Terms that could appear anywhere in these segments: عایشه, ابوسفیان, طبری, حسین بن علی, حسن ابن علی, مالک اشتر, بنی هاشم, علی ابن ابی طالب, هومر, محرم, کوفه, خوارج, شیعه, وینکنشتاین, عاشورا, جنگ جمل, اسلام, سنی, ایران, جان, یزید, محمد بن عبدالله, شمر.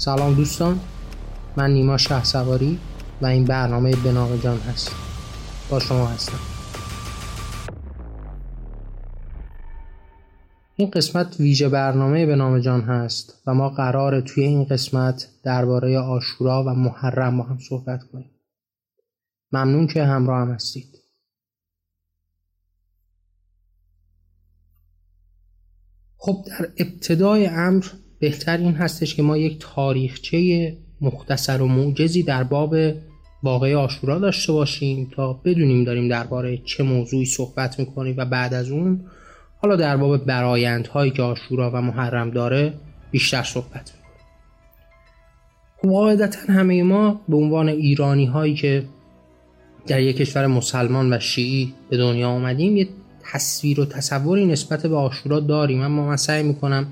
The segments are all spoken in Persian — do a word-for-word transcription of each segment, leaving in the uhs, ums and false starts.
سلام دوستان، من نیما شهسواری و این برنامه بناغ جان هست. با شما هستم. این قسمت ویژه برنامه بناغ جان هست و ما قراره توی این قسمت درباره عاشورا و محرم با هم صحبت کنیم. ممنون که همراه هم هستید. خب در ابتدای امر بهتر این هستش که ما یک تاریخچه مختصر و موجزی در باب واقعه عاشورا داشته باشیم تا بدونیم داریم درباره چه موضوعی صحبت میکنیم و بعد از اون حالا در باب برایندهایی که عاشورا و محرم داره بیشتر صحبت میکنیم. خب قاعدتا همه ما به عنوان ایرانی هایی که در یک کشور مسلمان و شیعی به دنیا آمدیم یه تصویر و تصوری نسبت به عاشورا داریم، اما من سعی میکنم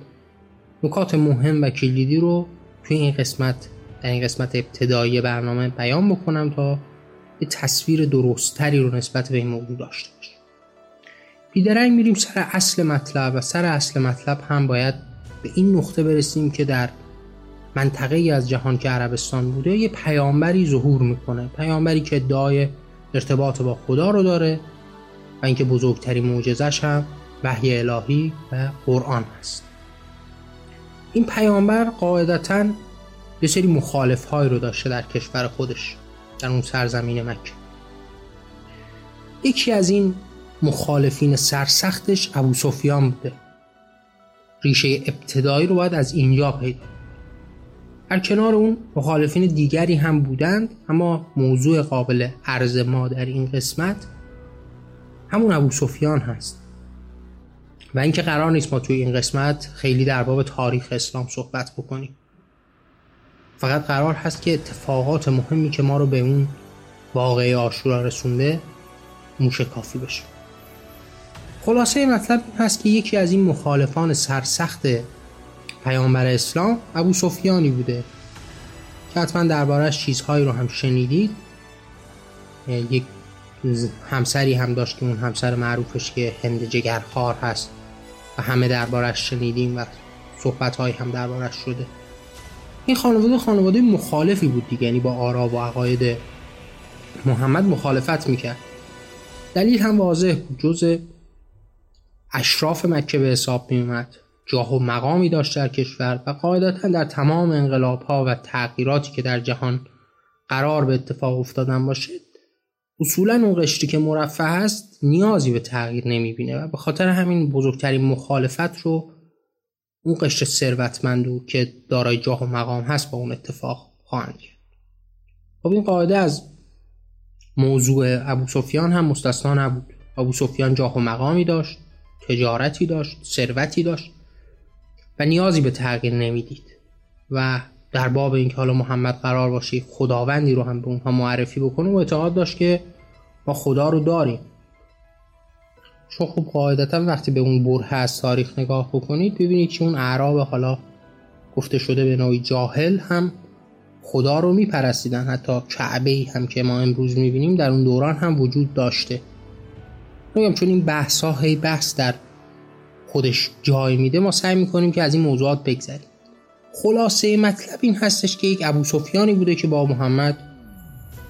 نکات مهم و کلیدی رو توی این قسمت در این قسمت ابتدایی برنامه بیان بکنم تا یه تصویر درستری رو نسبت به این موضوع داشته باشیم. بیدرنگ میریم سر اصل مطلب و سر اصل مطلب هم باید به این نقطه برسیم که در منطقه ای از جهان که عربستان بوده یه پیامبری ظهور میکنه، پیامبری که ادعای ارتباط با خدا رو داره و اینکه بزرگترین معجزه‌اش هم وحی الهی و قرآن هست. این پیامبر قاعدتاً یه سری مخالف‌هایی رو داشته در کشور خودش، در اون سرزمین مکه. یکی از این مخالفین سرسختش ابوسفیان بوده. ریشه ابتدایی رو باید از اینجا پیدا کنیم. در کنار اون مخالفین دیگری هم بودند، اما موضوع قابل عرض ما در این قسمت همون ابوسفیان هست و اینکه قرار نیست ما توی این قسمت خیلی در باب تاریخ اسلام صحبت بکنیم، فقط قرار هست که اتفاقات مهمی که ما رو به اون واقعه عاشورا رسونده موشه کافی بشه. خلاصه مطلب این هست که یکی از این مخالفان سرسخت پیامبر اسلام ابوسفیانی بوده که حتما درباره‌اش چیزهایی رو هم شنیدید. یک همسری هم داشت که اون همسر معروفش که هند جگرخار هست و همه دربارش شنیدیم و صحبت‌هایی هم دربارش شده. این خانواده خانواده مخالفی بود دیگه، یعنی با آرا و عقاید محمد مخالفت میکرد. دلیل هم واضح بود، جزء اشراف مکه به حساب میومد، جاه و مقامی داشت در کشور و قاعدتا در تمام انقلاب‌ها و تغییراتی که در جهان قرار به اتفاق افتادن باشه اصولا اون قشری که مرفه هست نیازی به تغییر نمیبینه و به خاطر همین بزرگترین مخالفت رو اون قشر ثروتمندو که دارای جاه و مقام هست با اون اتفاق خواهند کرد. خب این قاعده از موضوع ابوسفیان هم مستثنا نبود. ابوسفیان جاه و مقامی داشت، تجارتی داشت، ثروتی داشت و نیازی به تغییر نمیدید و در باب اینکه حالا محمد قرار باشه خداوندی رو هم به اونها معرفی بکنه و اعتقاد داشت که ما خدا رو داریم. چون خب قاعدتا وقتی به اون بره از تاریخ نگاه بکنید ببینید که اون اعراب حالا گفته شده به نوعی جاهل هم خدا رو میپرستیدن، حتی کعبه هم که ما امروز میبینیم در اون دوران هم وجود داشته. میگم چون این بحث ها هی بحث در خودش جای میده ما سعی میکنیم که از این موضوعات بگذریم. خلاصه مطلب این هستش که یک ابوسفیانی بوده که با محمد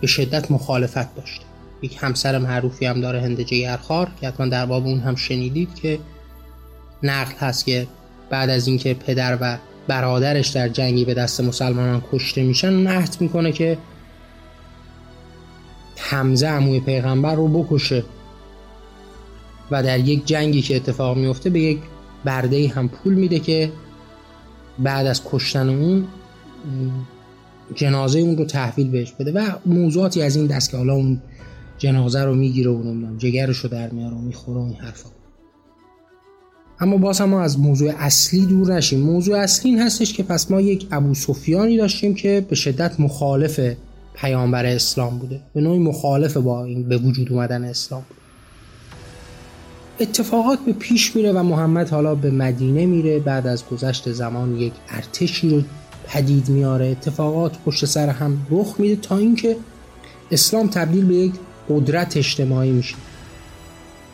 به شدت مخالفت داشته. یک همسر معروفی هم داره هند جگرخار که حتما در باب اون هم شنیدید که نقل هست که بعد از اینکه پدر و برادرش در جنگی به دست مسلمانان کشته میشن اون عهد میکنه که حمزه عموی پیغمبر رو بکشه و در یک جنگی که اتفاق میفته به یک برده‌ای هم پول میده که بعد از کشتن اون جنازه اون رو تحویل بهش بده و موضوعاتی از این دست که حالا اون جنازه رو میگیره و نمیدونم جگرش رو در میاره و میخوره و این حرفا. اما باز هم ما از موضوع اصلی دور نشیم. موضوع اصلی این هستش که پس ما یک ابوسفیانی داشتیم که به شدت مخالف پیامبر اسلام بوده، به نوعی مخالف با این به وجود اومدن اسلام بوده. اتفاقات به پیش میره و محمد حالا به مدینه میره، بعد از گذشت زمان یک ارتشی رو پدید میاره، اتفاقات پشت سر هم رخ میده تا اینکه اسلام تبدیل به یک قدرت اجتماعی میشه.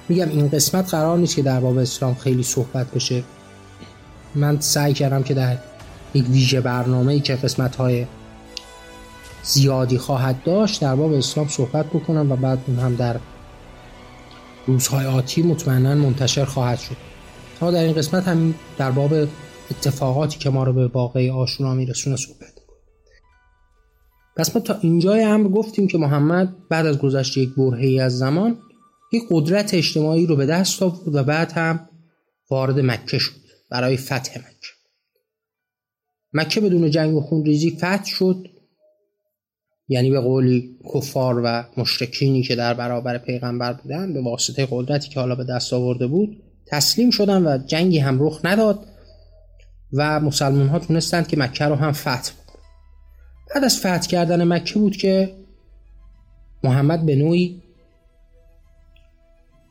میگم این قسمت قرار نیست که در باب اسلام خیلی صحبت بشه، من سعی کردم که در یک ویژه برنامه‌ای که قسمت‌های زیادی خواهد داشت در باب اسلام صحبت بکنم و بعد اون هم در روزهای آتی مطمئناً منتشر خواهد شد. ما در این قسمت هم در باب اتفاقاتی که ما رو به واقعه عاشورا میرسونه صحبت می‌کنیم. پس ما تا اینجای امر گفتیم که محمد بعد از گذشت یک برهه‌ای از زمان یک قدرت اجتماعی رو به دست آورد و بعد هم وارد مکه شد برای فتح مکه. مکه بدون جنگ و خونریزی فتح شد، یعنی به قولی کفار و مشرکینی که در برابر پیغمبر بودن به واسطه قدرتی که حالا به دست آورده بود تسلیم شدن و جنگی هم رخ نداد و مسلمان ها تونستند که مکه رو هم فتح بکنن. بعد از فتح کردن مکه بود که محمد به نوعی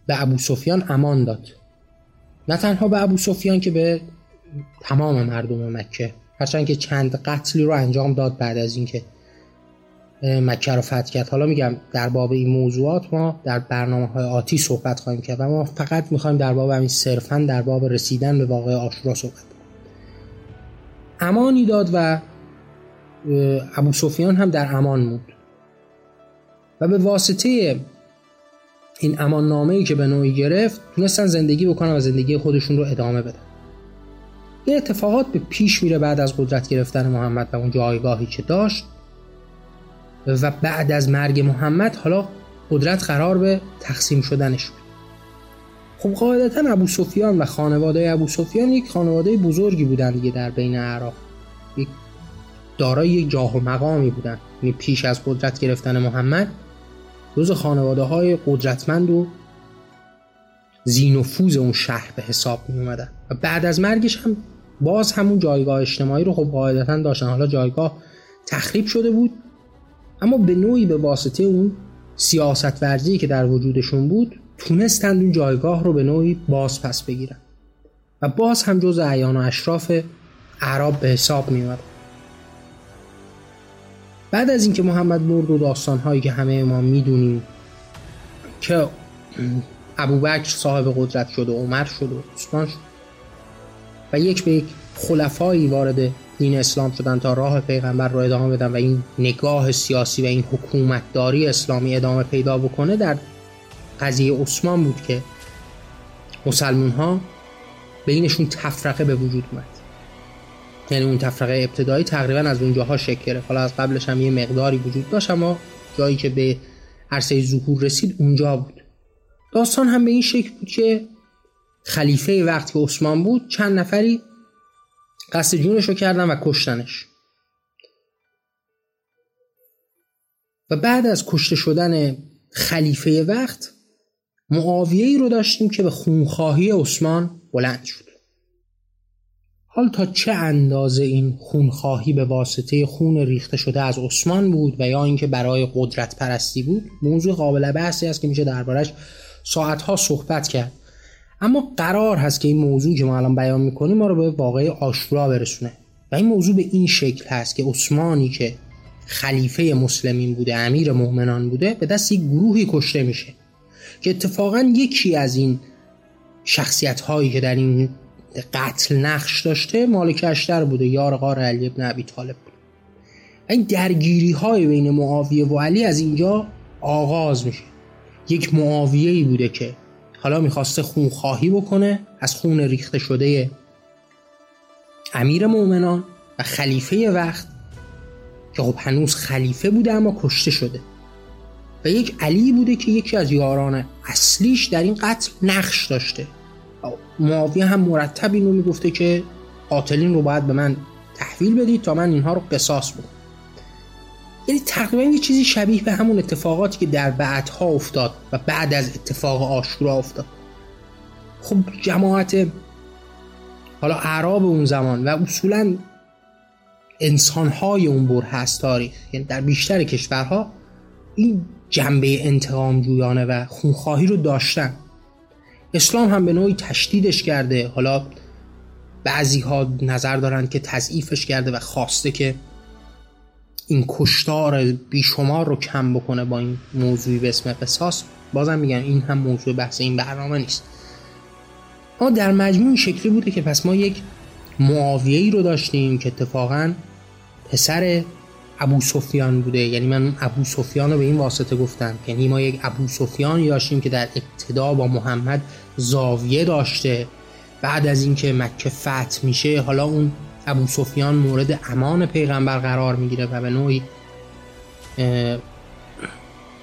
به ابوسفیان امان داد، نه تنها به ابوسفیان که به تمام مردم مکه، هرچند که چند قتلی رو انجام داد بعد از اینکه مکه رو فتح کرد. حالا میگم در باب این موضوعات ما در برنامه‌های آتی صحبت خواهیم کرد و ما فقط میخوایم در باب همین صرفاً در باب رسیدن به واقعه عاشورا صحبت کنیم. امانی داد و ابوسفیان هم در امان بود و به واسطه این امان نامه‌ای که به نوعی گرفت تونستن زندگی بکنن و زندگی خودشون رو ادامه بدن. این اتفاقات به پیش میره بعد از قدرت گرفتن محمد و اون جایگاهی که داشت و بعد از مرگ محمد حالا قدرت قرار به تقسیم شدنش بود. خب قاعدتاً ابوسفیان و خانواده ابوسفیان یک خانواده بزرگی بودن دیگه در بین اعراب، یک دارای یک جاه و مقامی بودن. یعنی پیش از قدرت گرفتن محمد جزو خانواده‌های قدرتمند و ذی‌نفوذ اون شهر به حساب می‌اومدن و بعد از مرگش هم باز همون جایگاه اجتماعی رو خب قاعدتاً داشتن. حالا جایگاه تخریب شده بود اما به نوعی به واسطه اون سیاست ورزی که در وجودشون بود تونستند اون جایگاه رو به نوعی باز پس بگیرن و باز هم جز اعیان و اشراف اعراب به حساب می اومد. بعد از اینکه محمد مرد و داستان‌هایی که همه ما میدونیم که ابوبکر صاحب قدرت شد و عمر شد و عثمان شد و یک به یک خلفایی وارد دین اسلام شدن تا راه پیغمبر رو ادامه بدن و این نگاه سیاسی و این حکومتداری اسلامی ادامه پیدا بکنه، در قضیه عثمان بود که مسلمان ها بینشون تفرقه به وجود اومد. یعنی اون تفرقه ابتدایی تقریبا از اونجاها شکل گرفت. حالا از قبلش هم یه مقداری وجود داشت اما جایی که به عرصه ظهور رسید اونجا بود. داستان هم به این شکل بود که خلیفه وقتی عثمان بود چند نفری قصد جونش رو کردن و کشتنش و بعد از کشته شدن خلیفه وقت معاویه‌ای رو داشتیم که به خونخواهی عثمان بلند شد. حال تا چه اندازه این خونخواهی به واسطه خون ریخته شده از عثمان بود و یا اینکه برای قدرت پرستی بود موضوع قابل بحثی است که میشه دربارش ساعتها صحبت کرد، اما قرار هست که این موضوع که ما الان بیان میکنیم ما رو به واقعه عاشورا برسونه و این موضوع به این شکل هست که عثمانی که خلیفه مسلمین بوده، امیر مؤمنان بوده، به دست یک گروهی کشته میشه که اتفاقا یکی از این شخصیت هایی که در این قتل نقش داشته مالک اشتر بوده، یار غار علی ابن ابی طالب بوده. این درگیری های بین معاویه و علی از اینجا آغاز میشه. یک معاویه‌ای بوده که حالا میخواسته خونخواهی بکنه از خون ریخته شده امیر مومنان و خلیفه وقت که خب هنوز خلیفه بوده اما کشته شده و یک علی بوده که یکی از یاران اصلیش در این قتل نقش داشته. معاویه هم مرتب اینو میگفته که قاتلین رو باید به من تحویل بدید تا من اینها رو قصاص بدم. یعنی تقریبا یه چیزی شبیه به همون اتفاقاتی که در بعدها افتاد و بعد از اتفاق عاشورا افتاد. خب جماعت حالا اعراب اون زمان و اصولا انسان‌های اون بره از تاریخ، یعنی در بیشتر کشورها این جنبه انتقام جویانه و خونخواهی رو داشتن. اسلام هم به نوعی تشدیدش کرده، حالا بعضی‌ها نظر دارن که تضعیفش کرده و خواسته که این کشتار بیشمار رو کم بکنه با این موضوعی به اسم قصاص. بازم میگن این هم موضوع بحث این برنامه نیست. اما در مجموع شکلی بوده که پس ما یک معاویه‌ای رو داشتیم که اتفاقاً پسر ابوسفیان بوده، یعنی من ابوسفیان رو به این واسطه گفتم، یعنی ما یک ابوسفیان داشتیم که در ابتدا با محمد زاویه داشته، بعد از اینکه مکه فتح میشه حالا اون ابوسفیان مورد امان پیغمبر قرار میگیره و به نوعی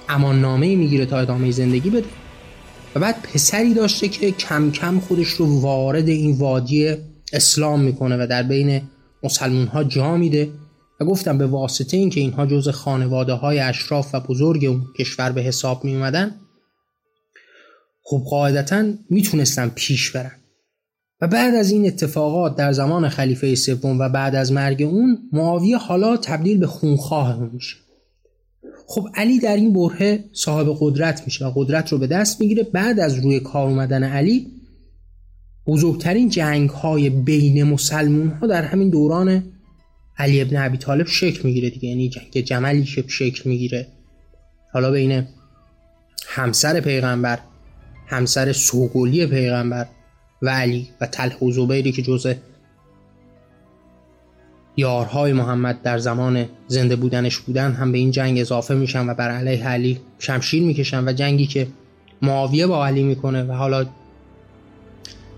اماننامه‌ای میگیره تا ادامه زندگی بده، و بعد پسری داشته که کم کم خودش رو وارد این وادی اسلام میکنه و در بین مسلمون ها جا میده، و گفتم به واسطه این که اینها جز خانواده های اشراف و بزرگ اون کشور به حساب می اومدن، خب قاعدتا میتونستن پیش برن. و بعد از این اتفاقات در زمان خلیفه سوم و بعد از مرگ اون، معاویه حالا تبدیل به خونخواه اون میشه. خب علی در این برهه صاحب قدرت میشه و قدرت رو به دست میگیره. بعد از روی کار اومدن علی، بزرگترین جنگ های بین مسلمون ها در همین دوران علی ابن ابی طالب شکل میگیره دیگه، یعنی جنگ جملی که شکل میگیره، حالا بین همسر پیغمبر، همسر سوگلی پیغمبر و علی، و طلحه و زبیری که جزء یارهای محمد در زمان زنده بودنش بودن هم به این جنگ اضافه میشن و بر علیه علی شمشیر میکشن، و جنگی که معاویه با علی میکنه و حالا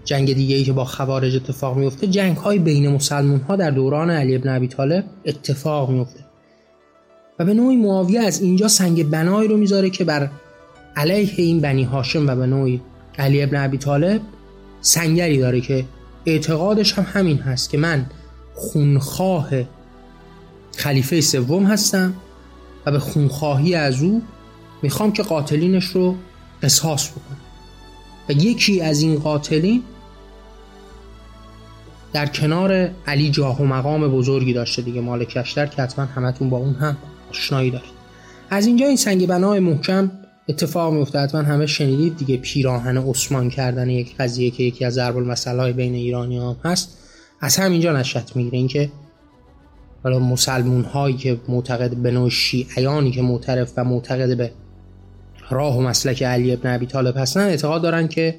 جنگ دیگه ای که با خوارج اتفاق میفته، جنگ های بین مسلمان ها در دوران علی ابن ابی طالب اتفاق میفته. و به نوعی معاویه از اینجا سنگ بنایی رو میذاره که بر علیه این بنی هاشم و به نوعی علی ابن ابی طالب سنگری داره که اعتقادش هم همین هست که من خونخواه خلیفه سوم هستم و به خونخواهی از او میخوام که قاتلینش رو قصاص بکنم، و یکی از این قاتلین در کنار علی جاه و مقام بزرگی داشته دیگه، مالک اشتر، که حتما همتون با اون هم آشنایی دارید. از اینجا این سنگ بنای محکم اتفاق میفته. حتما همه شنیدید دیگه پیراهن عثمان کردن یک قضیه که یکی از ضرب المثل‌های بین ایرانی‌ها هست، از همینجا نشأت میگیره. اینکه حالا مسلمون هایی که معتقد به نوع شیعیانی که معترف و معتقد به راه و مسلک علی ابن ابی طالب هستن، اعتقاد دارن که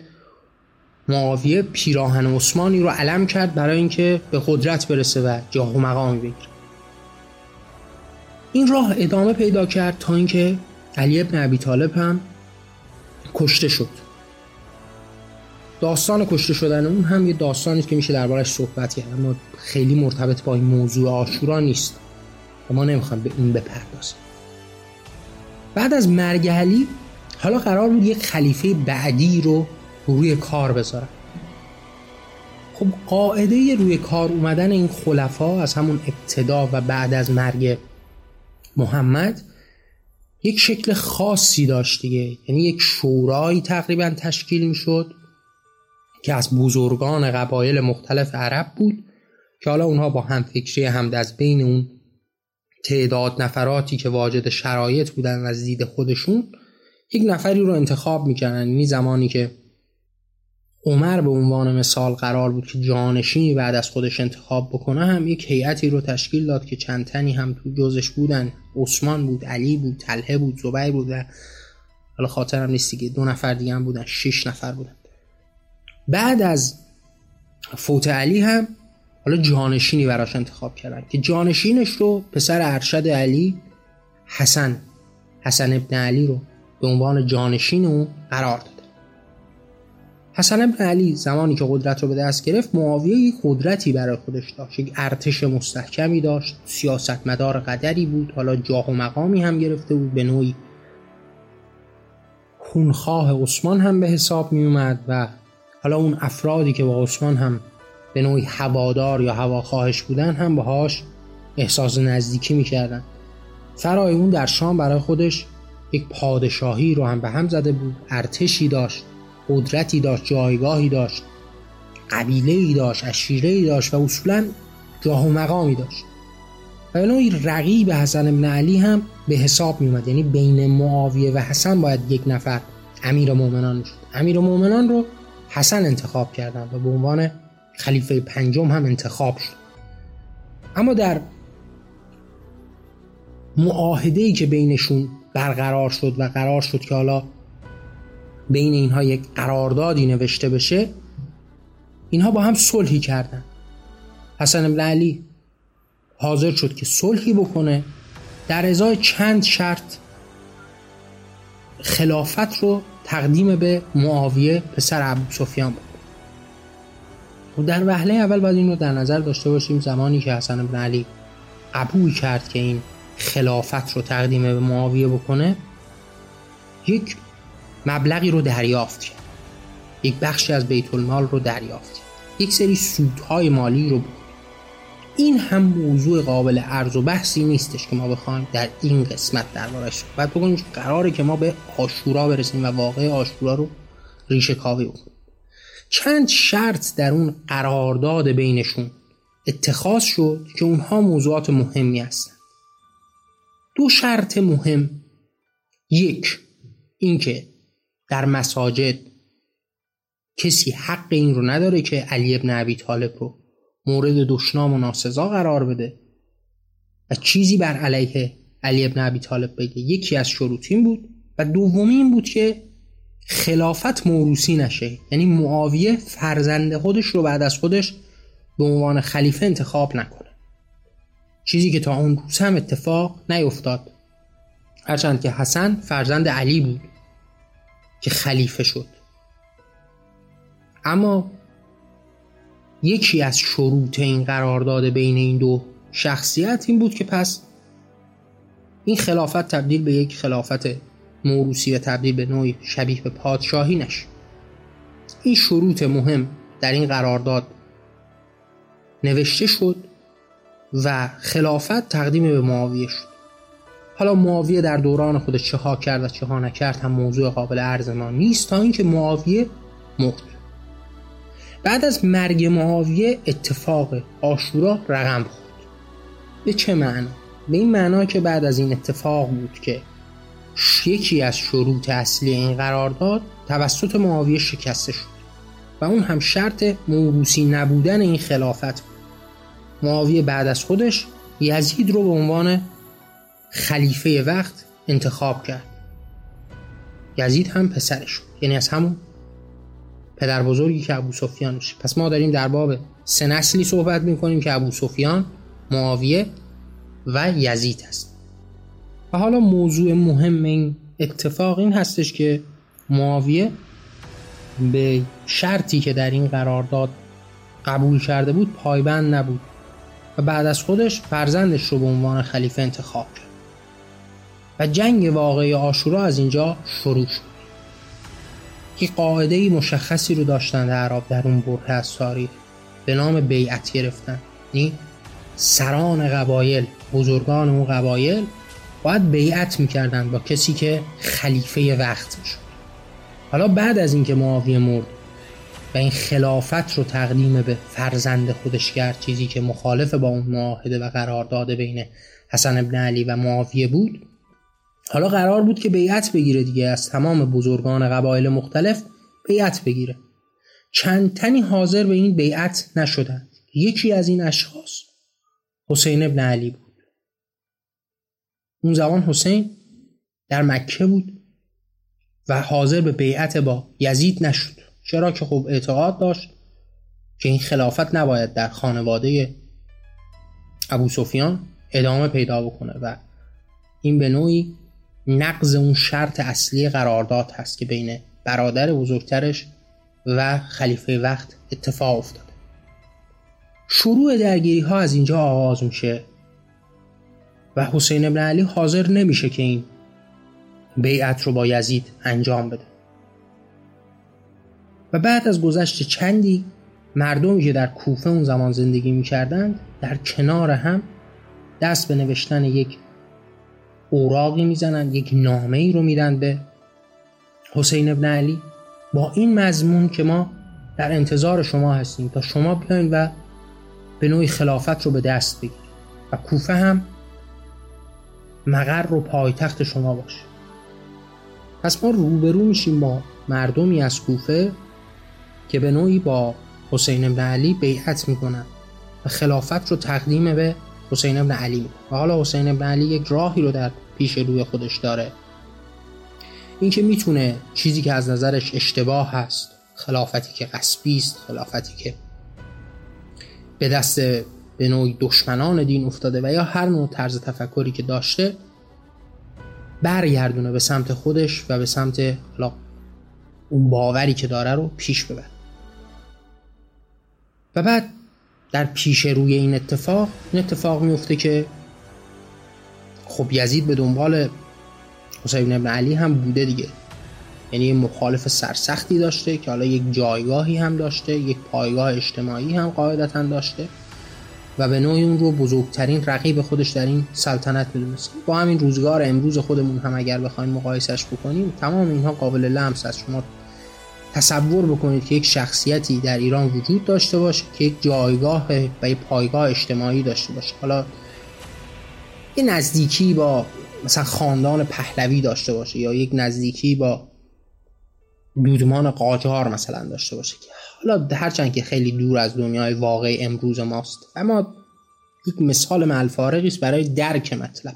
معاویه پیراهن عثمانی رو علم کرد برای اینکه به قدرت برسه و جاه و مقامی بگیره. این راه ادامه پیدا کرد تا اینکه علی ابن ابی طالب هم کشته شد. داستان کشته شدن اون هم یه داستانیه که میشه دربارش صحبت کرد، اما خیلی مرتبط با این موضوع عاشورا نیست و ما نمیخوام به این بپردازیم. بعد از مرگ علی حالا قرار بود یک خلیفه بعدی رو روی کار بذارن. خب قاعده روی کار اومدن این خلفا از همون ابتدا و بعد از مرگ محمد یک شکل خاصی داشت دیگه، یعنی یک شورای تقریبا تشکیل میشد که از بزرگان قبایل مختلف عرب بود که حالا اونها با هم فکری هم از بین اون تعداد نفراتی که واجد شرایط بودن و از دید خودشون یک نفری رو انتخاب میکنن. یعنی زمانی که عمر به عنوان مثال قرار بود که جانشینی بعد از خودش انتخاب بکنه، هم یک هیئتی رو تشکیل داد که چند تنی هم تو جزش بودن، عثمان بود، علی بود، طلحه بود، زبیر بود و حالا خاطرم نیست دیگه دو نفر دیگه هم بودن، شش نفر بودن. بعد از فوت علی هم حالا جانشینی براش انتخاب کردن که جانشینش رو پسر ارشد علی، حسن حسن ابن علی رو به عنوان جانشین اون قرار داده. حسن ابن علی زمانی که قدرت رو به دست گرفت، معاویه یک قدرتی برای خودش داشت، یک ارتش مستحکمی داشت، سیاستمدار قدری بود، حالا جاه و مقامی هم گرفته بود، به نوعی خونخواه عثمان هم به حساب می اومد و حالا اون افرادی که با عثمان هم به نوعی هوادار یا هواخواهش بودن هم باهاش احساس نزدیکی میکردن. فرای اون در شام برای خودش یک پادشاهی رو هم به هم زده بود، ارتشی داشت، قدرتی داشت، جایگاهی داشت، قبیله‌ای داشت، عشیره‌ای داشت و اصولاً جاه و مقامی داشت. و به نوعی رقیب حسن ابن علی هم به حساب میومد، یعنی بین معاویه و حسن باید یک نفر امیرالمومنان میشد. امیرالمومنان رو حسن انتخاب کردن و به عنوان خلیفه پنجم هم انتخاب شد. اما در معاهده‌ای که بینشون برقرار شد و قرار شد که حالا بین اینها یک قراردادی نوشته بشه، اینها با هم صلحی کردن حسن ابن علی حاضر شد که صلحی بکنه، در ازای چند شرط خلافت رو تقدیم به معاویه پسر ابوسفیان بود. و در وهله اول باید این رو در نظر داشته باشیم، زمانی که حسن ابن علی قبول کرد که این خلافت رو تقدیم به معاویه بکنه، یک مبلغی رو دریافت کرد، یک بخشی از بیت المال رو دریافت کرد، یک سری سودهای مالی رو بود. این هم موضوع قابل عرض و بحثی نیستش که ما بخوایم در این قسمت درباره‌اش صحبت بکنیم. قراره که ما به عاشورا برسیم و واقعه عاشورا رو ریشه کاوی بکنیم. چند شرط در اون قرارداد بینشون اتخاذ شد که اونها موضوعات مهمی هستند. دو شرط مهم، یک اینکه در مساجد کسی حق این رو نداره که علی ابن ابی طالب رو مورد دشنام و ناسزا قرار بده و چیزی بر علیه علی ابن ابی طالب بگه، یکی از شروط این بود. و دومی این بود که خلافت موروثی نشه، یعنی معاویه فرزند خودش رو بعد از خودش به عنوان خلیفه انتخاب نکنه، چیزی که تا اون روز هم اتفاق نیفتاد، هرچند که حسن فرزند علی بود که خلیفه شد. اما یکی از شروط این قرارداد بین این دو شخصیت این بود که پس این خلافت تبدیل به یک خلافت موروثی و تبدیل به نوعی شبیه به پادشاهی نشه. این شروط مهم در این قرارداد نوشته شد و خلافت تقدیم به معاویه شد. حالا معاویه در دوران خودش چه ها کرد و چه ها نکرد هم موضوع قابل عرض ما نیست، تا اینکه معاویه مرد. بعد از مرگ معاویه اتفاق عاشورا رقم خورد. به چه معنا؟ به این معنا که بعد از این اتفاق بود که یکی از شروط اصلی این قرارداد توسط معاویه شکسته شد و اون هم شرط موروثی نبودن این خلافت. معاویه بعد از خودش یزید رو به عنوان خلیفه وقت انتخاب کرد. یزید هم پسرش شد، یعنی از همون پدر بزرگی که ابوسفیان میشه. پس ما داریم در باب سه نسلی صحبت میکنیم که ابوسفیان، معاویه و یزید هست. و حالا موضوع مهم این اتفاق این هستش که معاویه به شرطی که در این قرارداد قبول کرده بود پایبند نبود و بعد از خودش فرزندش رو به عنوان خلیفه انتخاب کرد و جنگ واقعه عاشورا از اینجا شروع شد. که قاعده‌ای مشخصی رو داشتن در عرب در اون برهه از تاریخ به نام بیعت گرفتن، یعنی سران قبایل، بزرگان اون قبایل باید بیعت میکردن با کسی که خلیفه وقت میشد. حالا بعد از اینکه معاویه مرد و این خلافت رو تقدیم به فرزند خودش کرد، چیزی که مخالف با اون معاهده و قرارداد بین حسن ابن علی و معاویه بود، حالا قرار بود که بیعت بگیره دیگه، از تمام بزرگان قبایل مختلف بیعت بگیره. چند تنی حاضر به این بیعت نشدند. یکی از این اشخاص حسین ابن علی بود. اون زمان حسین در مکه بود و حاضر به بیعت با یزید نشد، چرا که خب اعتقاد داشت که این خلافت نباید در خانواده ابوسفیان ادامه پیدا بکنه و این به نوعی نقض اون شرط اصلی قرارداد هست که بین برادر بزرگترش و خلیفه وقت اتفاق افتاد. شروع درگیری ها از اینجا آغاز میشه و حسین ابن علی حاضر نمیشه که این بیعت رو با یزید انجام بده و بعد از گذشت چندی مردمی که در کوفه اون زمان زندگی میکردند در کنار هم دست به نوشتن یک اوراقی میزنند، یک نامه ای رو میدن به حسین ابن علی با این مضمون که ما در انتظار شما هستیم تا شما بیاین و به نوعی خلافت رو به دست بگیرید و کوفه هم مقر رو پایتخت شما باشه. پس ما روبرو میشیم با مردمی از کوفه که به نوعی با حسین ابن علی بیعت میکنن و خلافت رو تقدیم به حسین ابن علی. و حالا حسین ابن علی یک راهی رو در پیش روی خودش داره، این که میتونه چیزی که از نظرش اشتباه هست، خلافتی که غصبی است، خلافتی که به دست به نوعی دشمنان دین افتاده و یا هر نوع طرز تفکری که داشته برگردونه به سمت خودش و به سمت حالا اون باوری که داره رو پیش ببره. و بعد در پیش روی این اتفاق این اتفاق میفته که خب یزید به دنبال حسین ابن علی هم بوده دیگه، یعنی یه مخالف سرسختی داشته که حالا یک جایگاهی هم داشته، یک پایگاه اجتماعی هم قاعدتاً داشته و به نوعی اون رو بزرگترین رقیب خودش در این سلطنت می‌دونست. با همین روزگار امروز خودمون هم اگر بخوایم مقایسش بکنیم تمام اینها قابل لمس است. شما تصور بکنید که یک شخصیتی در ایران وجود داشته باشه که یک جایگاه و یک پایگاه اجتماعی داشته باشه، حالا این نزدیکی با مثلا خاندان پهلوی داشته باشه یا یک نزدیکی با دودمان قاجار مثلا داشته باشه، که حالا هرچند که خیلی دور از دنیای واقع امروز ماست اما یک مثال معالفارقی است برای درک مطلب.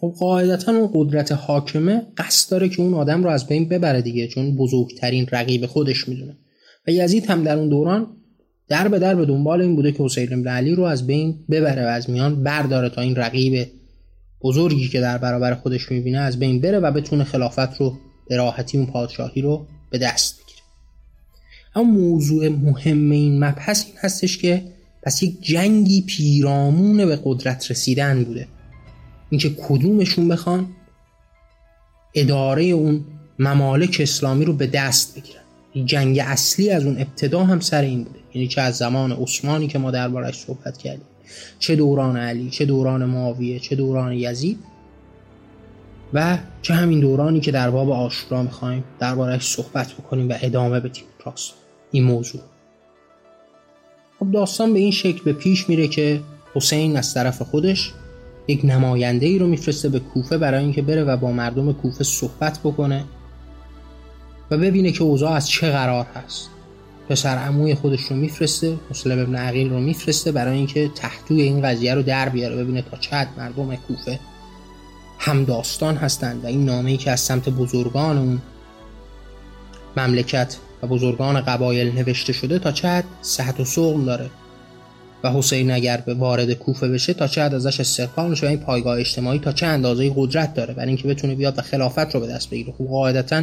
خب قاعدتاً اون قدرت حاکمه قصد داره که اون آدم رو از بین ببره دیگه، چون بزرگترین رقیب خودش میدونه. و یزید هم در اون دوران در به در به دنبال این بوده که حسین بن علی رو از بین ببره و از میان برداره تا این رقیب بزرگی که در برابر خودش میبینه از بین بره و بتونه خلافت رو به راحتی اون پادشاهی رو به دست بگیره. اما موضوع مهم این مبحث این هستش که پس یک جنگی پیرامون به قدرت رسیدن بوده، اینکه کدومشون بخوان اداره اون ممالک اسلامی رو به دست بگیرن. جنگ اصلی از اون ابتدا هم سر این بوده، یعنی چه از زمان عثمانی که ما دربارش صحبت کردیم، چه دوران علی، چه دوران معاویه، چه دوران یزید و چه همین دورانی که در باب عاشورا می‌خوایم دربارش صحبت بکنیم و ادامه بدیم. راست این موضوع خب داستان به این شکل به پیش میره که حسین از طرف خودش یک نماینده ای رو میفرسته به کوفه برای اینکه بره و با مردم کوفه صحبت بکنه و ببینه که اوضاع از چه قرار هست. پسر عموی خودش رو میفرسته، مسلم ابن عقیل رو میفرسته برای اینکه تحتوی این قضیه رو در بیاره، ببینه تا چقدر مردم کوفه هم داستان هستند و این نامه‌ای که از سمت بزرگان اون مملکت و بزرگان قبایل نوشته شده تا چقدر صحت و سقم داره و حسین اگر به وارد کوفه بشه تا چه اندازه ازش استحکام میشه و این پایگاه اجتماعی تا چه اندازه قدرت داره برای اینکه بتونه بیاد و خلافت رو به دست بگیره. خب قاعدتاً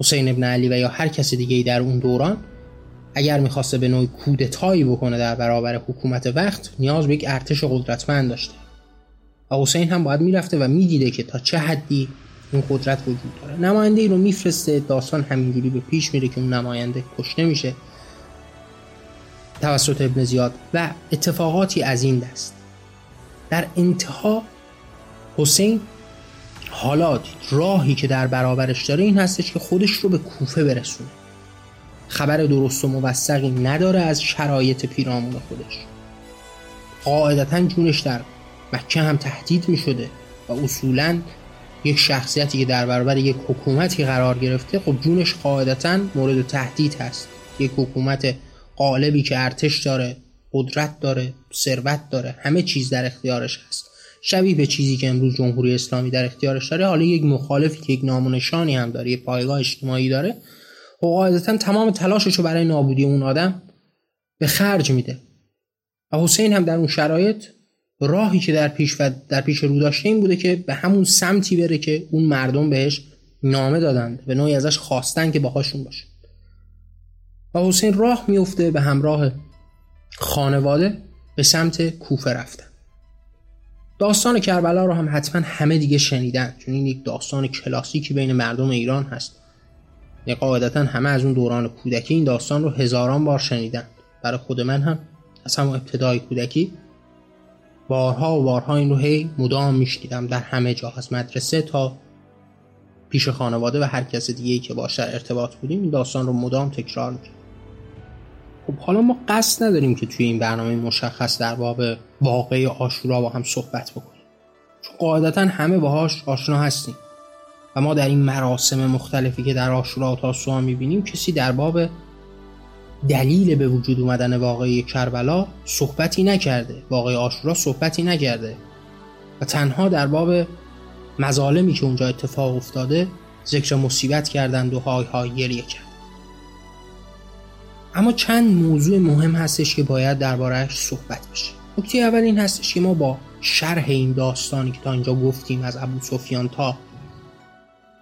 حسین ابن علی و یا هر کسی دیگه‌ای در اون دوران اگر می‌خواسته به نوعی کودتایی بکنه در برابر حکومت وقت نیاز به یک ارتش قدرتمند داشته و حسین هم باید میرفته و میدیده که تا چه حدی اون قدرت وجود داره. نماینده‌ای رو میفرسته، داستان همینجوری به پیش میره که اون نماینده کشته میشه توسط ابن زیاد و اتفاقاتی از این دست. در انتها حسین حالا راهی که در برابرش داره این هستش که خودش رو به کوفه برسونه، خبر درست و موثقی نداره از شرایط پیرامون خودش. قاعدتاً جونش در مکه هم تهدید می شده و اصولاً یک شخصیتی که در برابر یک حکومتی قرار گرفته خب جونش قاعدتاً مورد تهدید هست، یک حکومت قالبی که ارتش داره، قدرت داره، ثروت داره، همه چیز در اختیارش هست، شبیه به چیزی که امروز جمهوری اسلامی در اختیارش داره. حالا یک مخالفی که یک نامونشانی هم داره، یک پایگاه اجتماعی داره و قاعدتاً تمام تلاششو برای نابودی اون آدم به خرج میده. و حسین هم در اون شرایط راهی که در پیش و در پیش رو داشته این بوده که به همون سمتی بره که اون مردم بهش نامه دادند، به نوعی ازش خواستن که باهاشون باشه. و حسین راه میفته به همراه خانواده به سمت کوفه رفتن. داستان کربلا رو هم حتما همه دیگه شنیدن، چون این یک داستان کلاسیکی بین مردم ایران هست. قاعدتا همه از اون دوران کودکی این داستان رو هزاران بار شنیدن. برای خود من هم از همون ابتدای کودکی بارها و بارها این رو هی مدام میشنیدم، در همه جا، از مدرسه تا پیش خانواده و هر کس دیگه‌ای که باهاش در ارتباط بودیم این داستان رو مدام تکرار می‌کرد. خب حالا ما قصد نداریم که توی این برنامه مشخص در باب واقعه عاشورا با هم صحبت بکنیم، چون قاعدتاً همه باهاش آشنا هستیم و ما در این مراسم مختلفی که در عاشورا و تاسوعا می‌بینیم کسی در باب دلیل به وجود اومدن واقعه کربلا صحبتی نکرده، واقعه عاشورا صحبتی نکرده و تنها در باب مظالمی که اونجا اتفاق افتاده ذکر مصیبت کردند و های های گریه کردند. اما چند موضوع مهم هستش که باید درباره‌اش صحبت بشه. نکته اول این هستش که ما با شرح این داستانی که تا اینجا گفتیم از ابوسفیان تا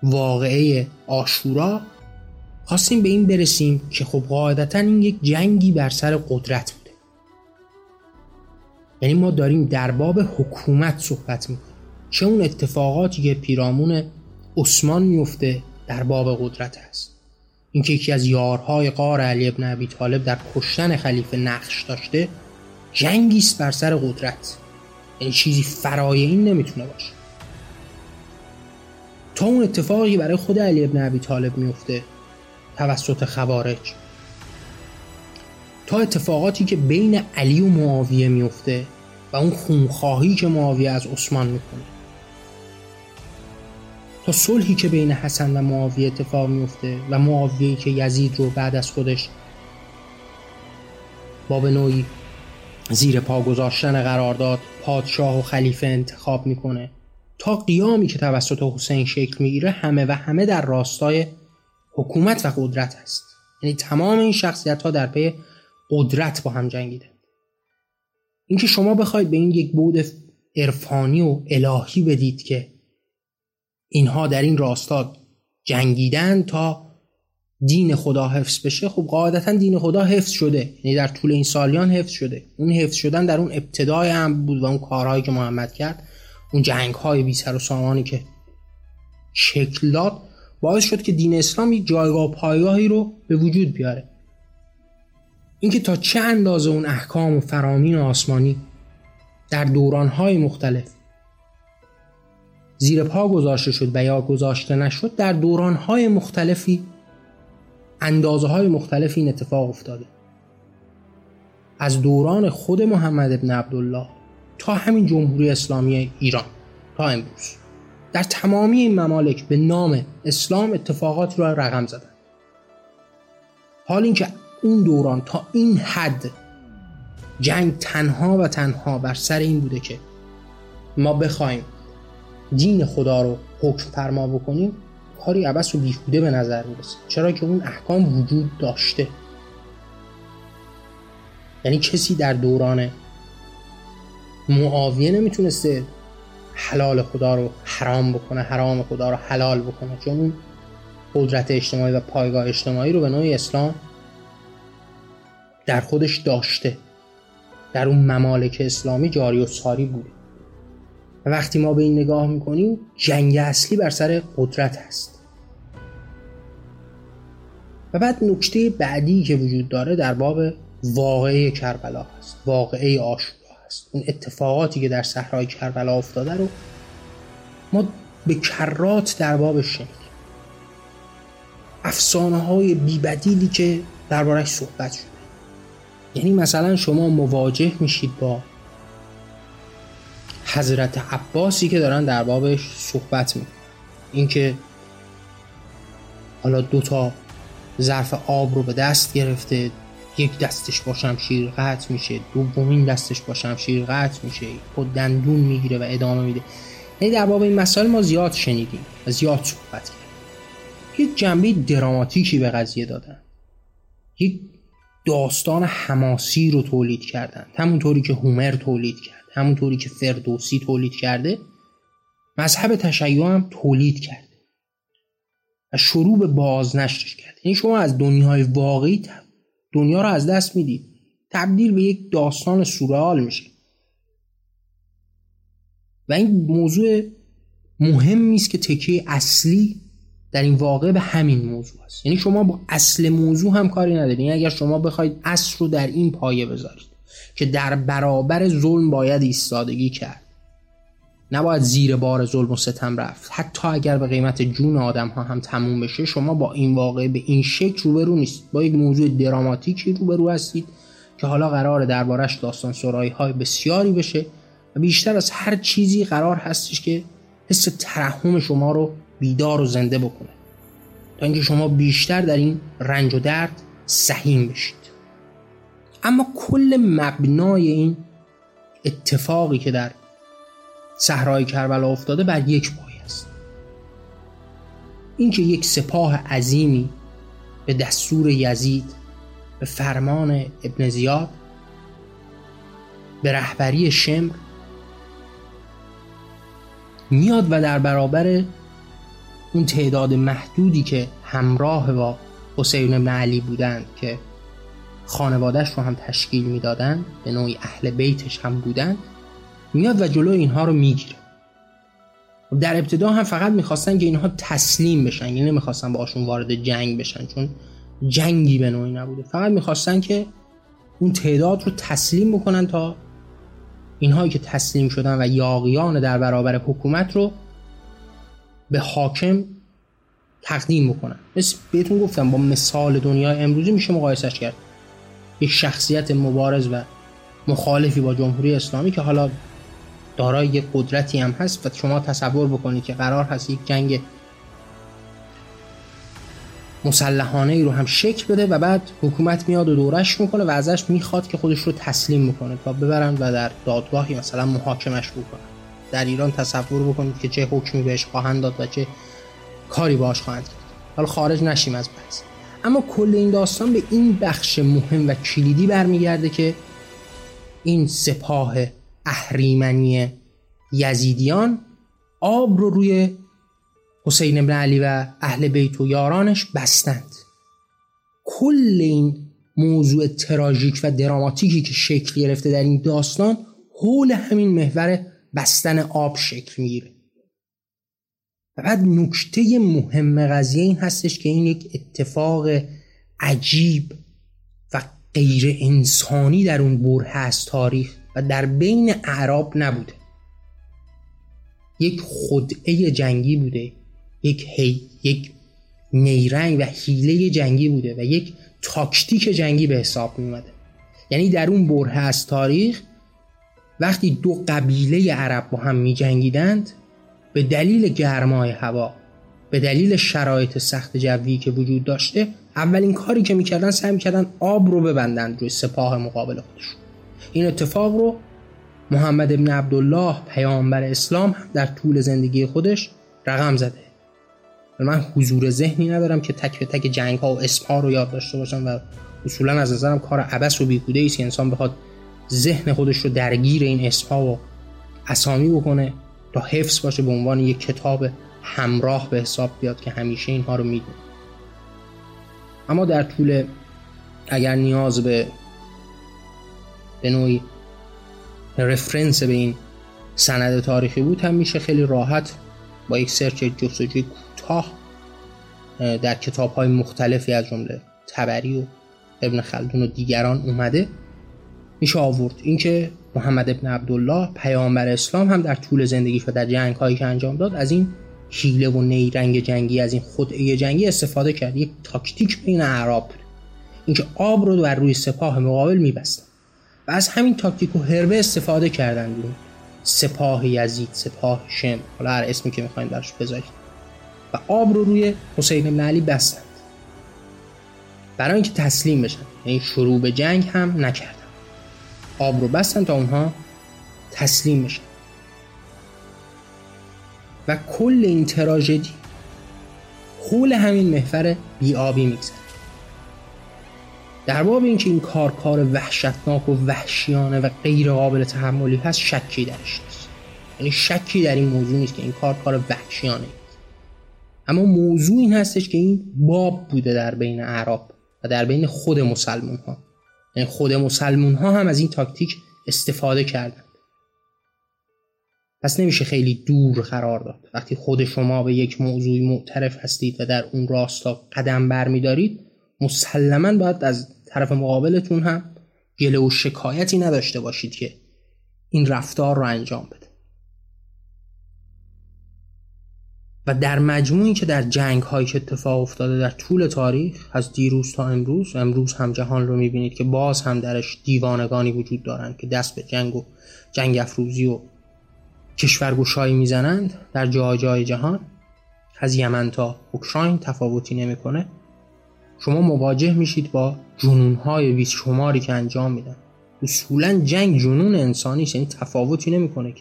واقعه عاشورا خواستیم به این برسیم که خب قاعدتاً این یک جنگی بر سر قدرت بوده، یعنی ما داریم در باب حکومت صحبت میکنیم، چه اون اتفاقاتی که پیرامون عثمان میفته در باب قدرت هست، اینکه یکی از یارهای غار علی ابن ابی طالب در کشتن خلیفه نقش داشته، جنگیست بر سر قدرت، یعنی چیزی فرای این نمیتونه باشه. تا اون اتفاقی برای خود علی ابن ابی طالب میفته توسط خوارج، تا اتفاقاتی که بین علی و معاویه میفته و اون خونخواهی که معاویه از عثمان میکنه، تا صلحی که بین حسن و معاویه اتفاق میفته و معاویه‌ای که یزید رو بعد از خودش با به نوعی زیر پا گذاشتن قرارداد پادشاه و خلیفه انتخاب میکنه، تا قیامی که توسط حسین شکل میگیره، همه و همه در راستای حکومت و قدرت است. یعنی تمام این شخصیت ها در پی قدرت با هم جنگیده. اینکه شما بخواید به این یک بود عرفانی و الهی بدید که اینها در این راستا جنگیدن تا دین خدا حفظ بشه، خب قاعدتاً دین خدا حفظ شده، یعنی در طول این سالیان حفظ شده. اون حفظ شدن در اون ابتدای هم بود و اون کارهایی که محمد کرد، اون جنگ‌های بی سر و سامانی که شکل داد، باعث شد که دین اسلام یک جایگاه پایگاهی رو به وجود بیاره. اینکه تا چه اندازه اون احکام و فرامین آسمانی در دوران‌های مختلف زیر پا گذاشته شد و یا گذاشته نشد، در دوران‌های مختلفی اندازه‌های مختلفی این اتفاق افتاده. از دوران خود محمد بن عبدالله تا همین جمهوری اسلامی ایران تا امروز در تمامی این ممالک به نام اسلام اتفاقات را رقم زدن. حال اینکه اون دوران تا این حد جنگ تنها و تنها بر سر این بوده که ما بخوایم دین خدا رو حکم فرما بکنیم، کاری عبث و بیهوده به نظر میرسه، چرا که اون احکام وجود داشته. یعنی کسی در دوران معاویه نمیتونسته حلال خدا رو حرام بکنه، حرام خدا رو حلال بکنه، چون اون قدرت اجتماعی و پایگاه اجتماعی رو به نوعی اسلام در خودش داشته، در اون ممالک اسلامی جاری و ساری بوده. وقتی ما به این نگاه میکنیم، جنگ اصلی بر سر قدرت هست. و بعد نکته بعدی که وجود داره در باب واقعه کربلا هست، واقعه عاشورا هست. اون اتفاقاتی که در صحرای کربلا افتاده رو ما به کرات در بابش شنیدیم، افسانه های بی‌بدیلی که دربارش صحبت شده. یعنی مثلا شما مواجه میشید با حضرت عباسی که دارن در بابش صحبت میکنن، اینکه حالا دوتا ظرف آب رو به دست گرفته، یک دستش با شمشیر قطع میشه، دومین دستش با شمشیر قطع میشه، خود دندون میگیره و ادامه میده. یعنی در باب این مسائل ما زیاد شنیدیم و زیاد صحبت کردیم. یک جنبه دراماتیکی به قضیه دادن، یک داستان حماسی رو تولید کردن، همونطوری که هومر تولید کرد، همونطوری که فردوسی تولید کرده، مذهب تشیع هم تولید کرده و شروع به بازنشرش کرد. یعنی شما از دنیای واقعی دنیا رو از دست میدید، تبدیل به یک داستان سورئال میشه. و این موضوع مهمی است که تکیه اصلی در این واقعه به همین موضوع است. یعنی شما با اصل موضوع هم کاری ندارید. یعنی اگر شما بخواید اصل رو در این پایه بذارید که در برابر ظلم باید ایستادگی کرد، نباید زیر بار ظلم و ستم رفت، حتی اگر به قیمت جون آدم ها هم تموم بشه، شما با این واقعه به این شکل روبرو نیستید، با یک موضوع دراماتیکی روبرو هستید که حالا قراره دربارش داستان سرایی های بسیاری بشه و بیشتر از هر چیزی قرار هستش که حس ترحم شما رو بیدار و زنده بکنه، تا اینکه شما بیشتر در این رنج و درد سهیم بشید. اما کل مبنای این اتفاقی که در صحرای کربلا افتاده بر یک پایه است، اینکه یک سپاه عظیمی به دستور یزید به فرمان ابن زیاد به رهبری شمر میاد و در برابر اون تعداد محدودی که همراه با حسین ابن علی بودند که خانوادهش رو هم تشکیل میدادن، به نوعی اهل بیتش هم بودن، میاد و جلو اینها رو میگیره. در ابتدا هم فقط میخواستن که اینها تسلیم بشن، یعنی نمیخواستن باشون وارد جنگ بشن چون جنگی به نوعی نبوده، فقط میخواستن که اون تعداد رو تسلیم بکنن تا اینهایی که تسلیم شدن و یاغیان در برابر حکومت رو به حاکم تقدیم بکنن. مثل بهتون گفتم با مثال دنیای امروزی میشه مقایسش کرد، یک شخصیت مبارز و مخالفی با جمهوری اسلامی که حالا دارای یک قدرتی هم هست و شما تصور بکنید که قرار هست یک جنگ مسلحانه ای رو هم شکل بده و بعد حکومت میاد و دورش میکنه و ازش میخواد که خودش رو تسلیم بکنه تا ببرن و در دادگاهی مثلا محاکمش بکنن. در ایران تصور بکنید که چه حکمی بهش خواهند داد و چه کاری باهاش خواهند کرد. حالا خارج نشیم از بحث، اما کل این داستان به این بخش مهم و کلیدی برمیگرده که این سپاه اهریمنی یزیدیان آب رو روی حسین ابن علی و اهل بیت و یارانش بستند. کل این موضوع تراژیک و دراماتیکی که شکل گرفته در این داستان حول همین محور بستن آب شکل میگیره. و بعد نکته مهم قضیه این هستش که این یک اتفاق عجیب و غیر انسانی در اون برهه از تاریخ و در بین اعراب نبوده، یک خدعه جنگی بوده، یک هی، یک نیرنگ و حیله جنگی بوده و یک تاکتیک جنگی به حساب می اومده. یعنی در اون برهه از تاریخ وقتی دو قبیله عرب با هم می جنگیدند، به دلیل گرمای هوا، به دلیل شرایط سخت جویی که وجود داشته، اولین کاری که میکردن سعی میکردن آب رو ببندن روی سپاه مقابل خودشون. این اتفاق رو محمد بن عبدالله پیامبر اسلام در طول زندگی خودش رقم زده. من حضور ذهنی ندارم که تک به تک جنگ ها و اسم ها رو یاد داشته باشم و اصولا از نظرم کار عبث و بیهوده ایست که انسان بخواد ذهن خودش رو درگیر این اسم ها و اسامی بکنه تا حفظ باشه، به عنوان یک کتاب همراه به حساب بیاد که همیشه اینها رو میدونه. اما در طول، اگر نیاز به به نوعی رفرنس به این سند تاریخی بود هم میشه خیلی راحت با یک سرچ جستجوی کوتاه در کتاب‌های مختلفی از جمله طبری و ابن خلدون و دیگران اومده میشه آورد. اینکه محمد بن عبدالله پیامبر اسلام هم در طول زندگیش و در جنگ‌هایی که انجام داد از این حیله و نیرنگ جنگی، از این خدعه جنگی استفاده کرد. یک تاکتیک بین اعراب بود اینکه آب رو بر روی سپاه مقابل می‌بستن و از همین تاکتیک و حربه استفاده کردن. بود سپاه یزید، سپاه شمر، حالا هر اسمی که می‌خواید براش بذارید، و آب رو روی حسین بن علی بستند برای اینکه تسلیم بشن، یعنی شروع به جنگ هم نکردن، آب رو بستن تا اونها تسلیم بشن. و کل این تراژدی حول همین محور بی‌آبی می‌گذره. در باب اینکه این کار کار وحشتناک و وحشیانه و غیر قابل تحملی هست شکی درش نیست، یعنی شکی در این موضوع نیست که این کار کار وحشیانه است. اما موضوع این هستش که این باب بوده در بین اعراب و در بین خود مسلمان ها، یعنی خود مسلمان ها هم از این تاکتیک استفاده کردند. پس نمیشه خیلی دور قرار داد وقتی خود شما به یک موضوعی معترف هستید و در اون راستا قدم برمیدارید، مسلماً باید از طرف مقابلتون هم گله و شکایتی نداشته باشید که این رفتار رو انجام بده. و در مجموعی که در جنگ هایی که اتفاق افتاده در طول تاریخ از دیروز تا امروز، امروز هم جهان رو میبینید که باز هم درش دیوانگانی وجود دارند که دست به جنگ و جنگ افروزی و کشورگشایی میزنند در جای جای جهان، از یمن تا اوکراین تفاوتی نمیکنه. شما مواجه میشید با جنون‌های بیش شماری که انجام میدن. اصولا جنگ جنون انسانی است، یعنی تفاوتی نمیکنه که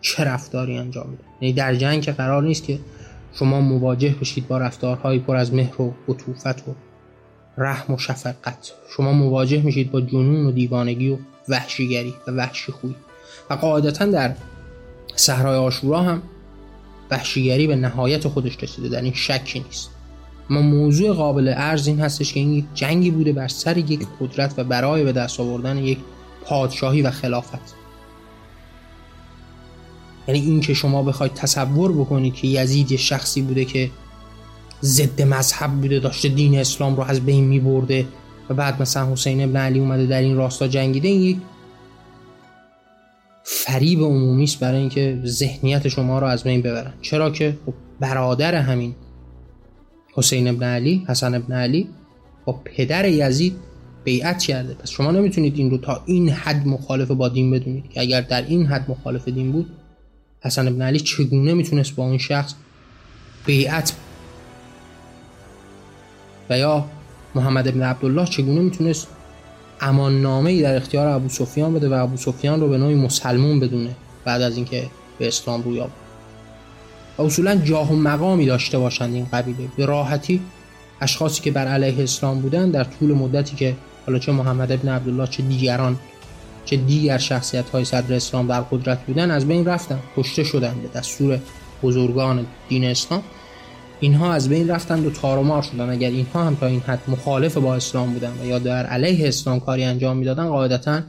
چه رفتاری انجام میدن. یعنی در جنگ که قرار نیست که شما مواجه بشید با رفتارهایی پر از مهر و عطوفت و رحم و شفقت، شما مواجه میشید با جنون و دیوانگی و وحشیگری و وحشی خویی و قاعدتا در صحرای عاشورا هم وحشیگری به نهایت خودش رسیده، در این شکی نیست. اما موضوع قابل عرض این هستش که این جنگی بوده بر سر یک قدرت و برای به دست آوردن یک پادشاهی و خلافت. یعنی این که شما بخواید تصور بکنید که یزید یه شخصی بوده که ضد مذهب بوده، داشته دین اسلام رو از بین می برده و بعد مثلا حسین ابن علی اومده در این راستا جنگیده، این یک فریب عمومی است برای اینکه ذهنیت شما رو از بین ببرن. چرا که برادر همین حسین ابن علی، حسن ابن علی، با پدر یزید بیعت کرده. پس شما نمیتونید این رو تا این حد مخالف با دین بدونید که اگر در این حد مخالف دین بود، حسن ابن علی چگونه میتونست با اون شخص بیعت، و یا محمد بن عبدالله چگونه میتونست امان نامه‌ای در اختیار ابوسفیان بده و ابوسفیان رو به نوعی مسلمان بدونه بعد از اینکه به اسلام روی آورد. و اصولا جاه و مقامی داشته باشند این قبیله، به راحتی اشخاصی که بر علیه اسلام بودن در طول مدتی که حالا چه محمد بن عبدالله چه دیگران چه دیگر شخصیت‌های صدر اسلام در قدرت بودن از بین رفتن، کشته شدن به دستور بزرگان دین اسلام. اینها از بین رفتند و تارمار شدن. اگر اینها هم تا این حد مخالف با اسلام بودن و یا در علیه اسلام کاری انجام میدادن، قاعدتا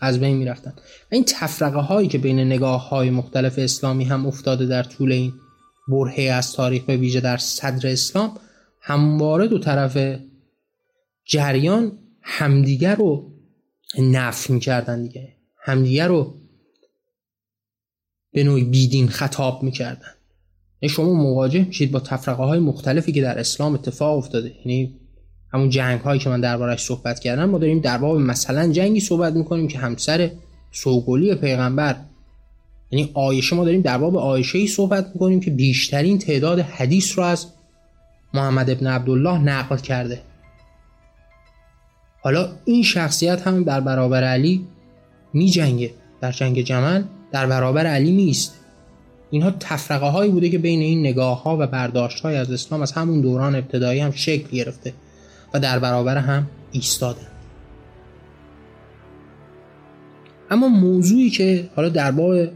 از بین میرفتن. و این تفرقه هایی که بین نگاه های مختلف اسلامی هم افتاده در طول این برهه از تاریخ، به ویژه در صدر اسلام، همواره دو طرف جریان همدیگر رو نفی میکردن دیگه، همدیگر رو به نوعی بیدین خطاب میکردن. شما مواجه میشید با تفرقه های مختلفی که در اسلام اتفاق افتاده. یعنی همون جنگ هایی که من درباره‌اش صحبت کردم، ما داریم در باب مثلا جنگی صحبت میکنیم که همسر سوگلی پیغمبر، یعنی عایشه، ما داریم در باب عایشه‌ای صحبت میکنیم که بیشترین تعداد حدیث رو از محمد بن عبدالله نقل کرده. حالا این شخصیت هم در برابر علی میجنگه، در جنگ جمل در برابر علی میست. اینها تفرقه هایی بوده که بین این نگاه ها و برداشت های از اسلام از همون دوران ابتدایی هم شکل گرفته و در برابر هم ایستاده. اما موضوعی که حالا در باب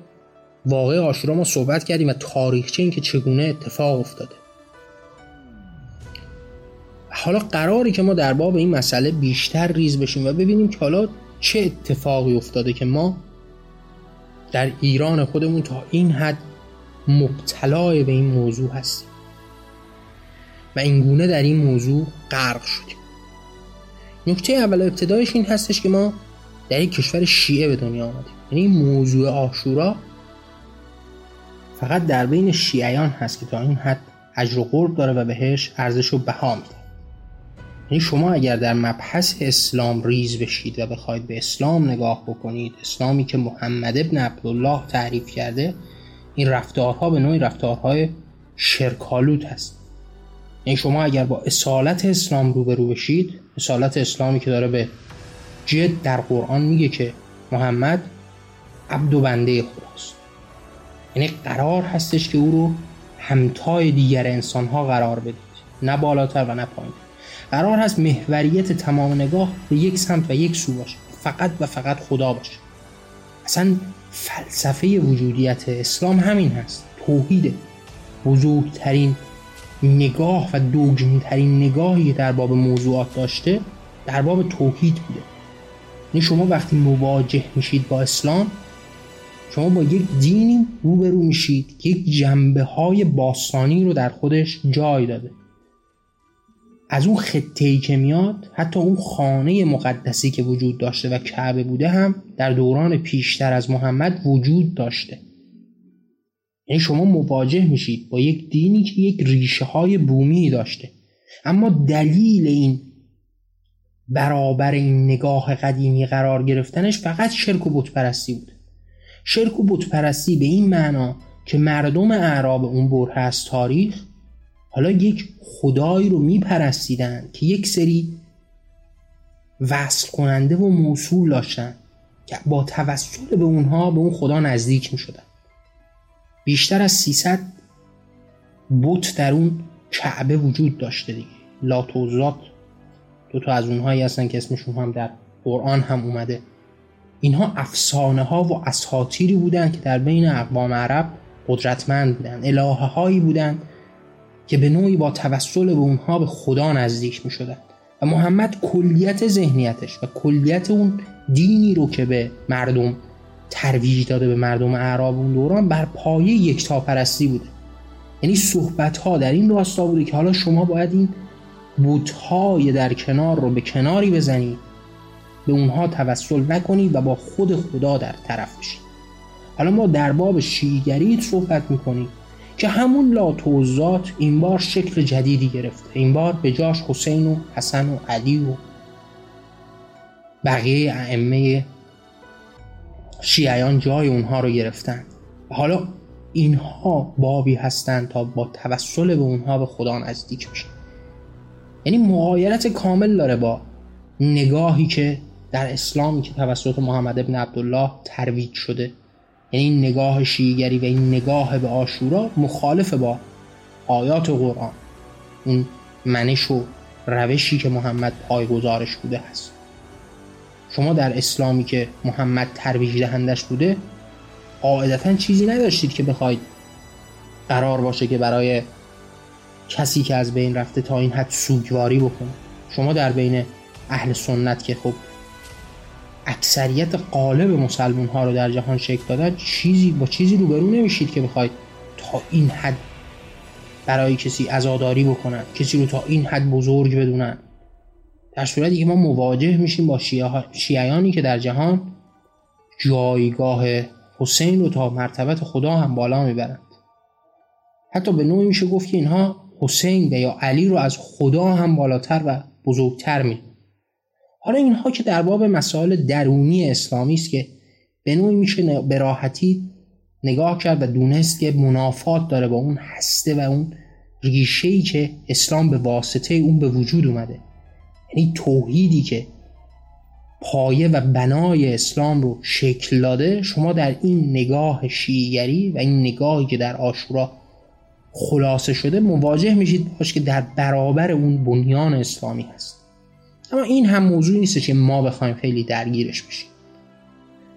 واقع عاشورا ما صحبت کردیم و تاریخچه این که چگونه اتفاق افتاده، حالا قراری که ما در باب این مسئله بیشتر ریز بشیم و ببینیم که حالا چه اتفاقی افتاده که ما در ایران خودمون تا این حد مبتلا به این موضوع هستیم و اینگونه در این موضوع غرق شدیم. نکته اول ابتدایش این هستش که ما در یک کشور شیعه به دنیا آمدیم. یعنی موضوع عاشورا فقط در بین شیعیان هست که تا این حد اجر و قرب داره و بهش ارزش و بها میده. یعنی شما اگر در مبحث اسلام ریز بشید و بخواید به اسلام نگاه بکنید، اسلامی که محمد بن عبدالله تعریف کرده، این رفتارها به نوعی رفتارهای شرک‌آلود هست. یعنی شما اگر با اصالت اسلام روبرو بشید، اصالت اسلامی که داره به جد در قرآن میگه که محمد عبد و بنده خداست، یعنی قرار هستش که او رو همتای دیگر انسان‌ها قرار بدید، نه بالاتر و نه پایین. قرار هست محوریت تمام نگاه به یک سمت و یک سو باشه، فقط و فقط خدا باشه. اصلا فلسفه وجودیت اسلام همین هست، توحیده. بزرگترین نگاه و دوگانه‌ترین نگاهی در باب موضوعات داشته در باب توحید بوده. یعنی شما وقتی مواجه میشید با اسلام، شما با یک دینی روبرو میشید که یک جنبه های باستانی رو در خودش جای داده. از اون خطه‌ای که میاد، حتی اون خانه مقدسی که وجود داشته و کعبه بوده هم در دوران پیشتر از محمد وجود داشته. یعنی شما مواجه میشید با یک دینی که یک ریشه های بومی داشته، اما دلیل این برابر این نگاه قدیمی قرار گرفتنش فقط شرک و بتپرستی بود. شرک و بتپرستی به این معنا که مردم اعراب اون برهه از تاریخ حالا یک خدایی رو میپرستیدن که یک سری وصل کننده و موصول داشتن که با توسل به اونها به اون خدا نزدیک میشدن. بیشتر از سیصد بت در اون کعبه وجود داشته دیگه، لات و عزات دو تا از اونهایی هستن که اسمشون هم در قرآن هم اومده. اینها افسانه ها و اساطیری بودن که در بین اقوام عرب قدرتمند بودن، الهه هایی بودن که به نوعی با توسل به اونها به خدا نزدیک می شدن. و محمد کلیت ذهنیتش و کلیت اون دینی رو که به مردم ترویج داده، به مردم اعراب اون دوران، بر پایه یکتاپرستی بوده. یعنی صحبت ها در این راستا بوده که حالا شما باید این بت های در کنار رو به کناری بزنید، به اونها توسل نکنید و با خود خدا در طرف بشید. حالا ما در باب شیعه‌گری صحبت میکنیم که همون لات و عزات این بار شکل جدیدی گرفته. این بار به جاش حسین و حسن و علی و بقیه ائمه شیعیان جای اونها رو گرفتن. حالا اینها بابی هستند تا با توسل به اونها به خدا نزدیک بشن. یعنی مغایرت کامل داره با نگاهی که در اسلامی که توسط محمد بن عبدالله ترویج شده. یعنی این نگاه شیعه‌گری و این نگاه به عاشورا مخالف با آیات قرآن، اون منش و روشی که محمد پایه‌گذارش بوده هست. شما در اسلامی که محمد ترویج دهندش بوده قاعدتاً چیزی نداشتید که بخواید قرار باشه که برای کسی که از بین رفته تا این حد سوگواری بکنه. شما در بین اهل سنت که خب اکثریت غالب مسلمان ها رو در جهان شکل دادن، چیزی با چیزی روبرو نمیشید که بخواید تا این حد برای کسی عزاداری بکنن، کسی رو تا این حد بزرگ بدونن. در صورتی که ما مواجه میشیم با شیعه... شیعیانی که در جهان جایگاه حسین رو تا مرتبت خدا هم بالا میبرند. حتی به نوعی میشه گفت که اینها حسین یا علی رو از خدا هم بالاتر و بزرگتر میدونن. حالا اینها که در باب مسائل درونی اسلامی است که به نوعی میشه به راحتی نگاه کرد و دونست که منافات داره با اون هسته و اون ریشه‌ای که اسلام به واسطه اون به وجود اومده. یعنی توحیدی که پایه و بنای اسلام رو شکل داده، شما در این نگاه شیعه‌گری و این نگاهی که در عاشورا خلاصه شده مواجه میشید باش که در برابر اون بنیان اسلامی هست. اما این هم موضوعی نیست که ما بخوایم خیلی درگیرش بشیم،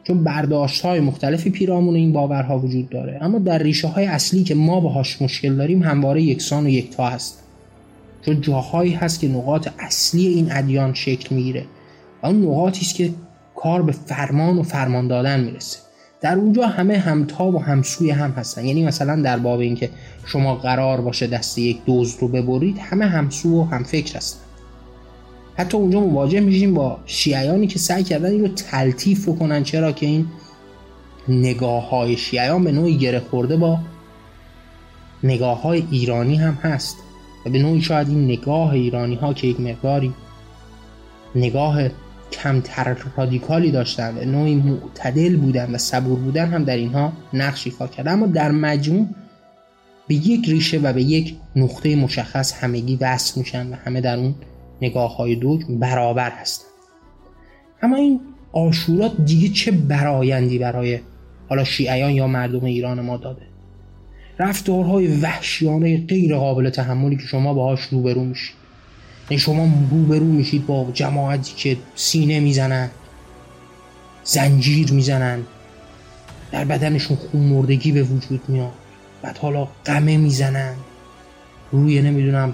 چون برداشت‌های مختلفی پیرامون این باورها وجود داره، اما در ریشه‌های اصلی که ما باهاش مشکل داریم همواره یکسان و یکتا هست. چون جاهایی هست که نقاط اصلی این ادیان شکل میگیره و اون نقاطی است که کار به فرمان و فرمان دادن میرسه. در اونجا همه همتا و همسوی هم هستن. یعنی مثلا در باب اینکه شما قرار باشه دست یک دزد رو ببرید، همه همسو و همفکر هستن. حتی اونجا مواجه میشیم با شیعیانی که سعی کردن این رو تلطیف بکنن، چرا که این نگاه های شیعیان به نوعی گره خورده با نگاه های ایرانی هم هست و به نوعی شاید این نگاه ایرانی ها که یک مقداری نگاه کمتر رادیکالی داشتن و نوعی معتدل بودن و صبور بودن هم در اینها نقش ایفا کرده، اما در مجموع به یک ریشه و به یک نقطه مشخص همگی وصل میشن و همه در اون نگاه های دو برابر هستن. اما این عاشورا دیگه چه برایندی برای حالا شیعیان یا مردم ایران ما داده؟ رفتارهای وحشیانه غیر قابل تحملی که شما باهاش روبرو میشید. یعنی شما روبرو میشید با جماعتی که سینه میزنن، زنجیر میزنن، در بدنشون خون مردگی به وجود میاد، بعد حالا قمه میزنن، روی نمیدونم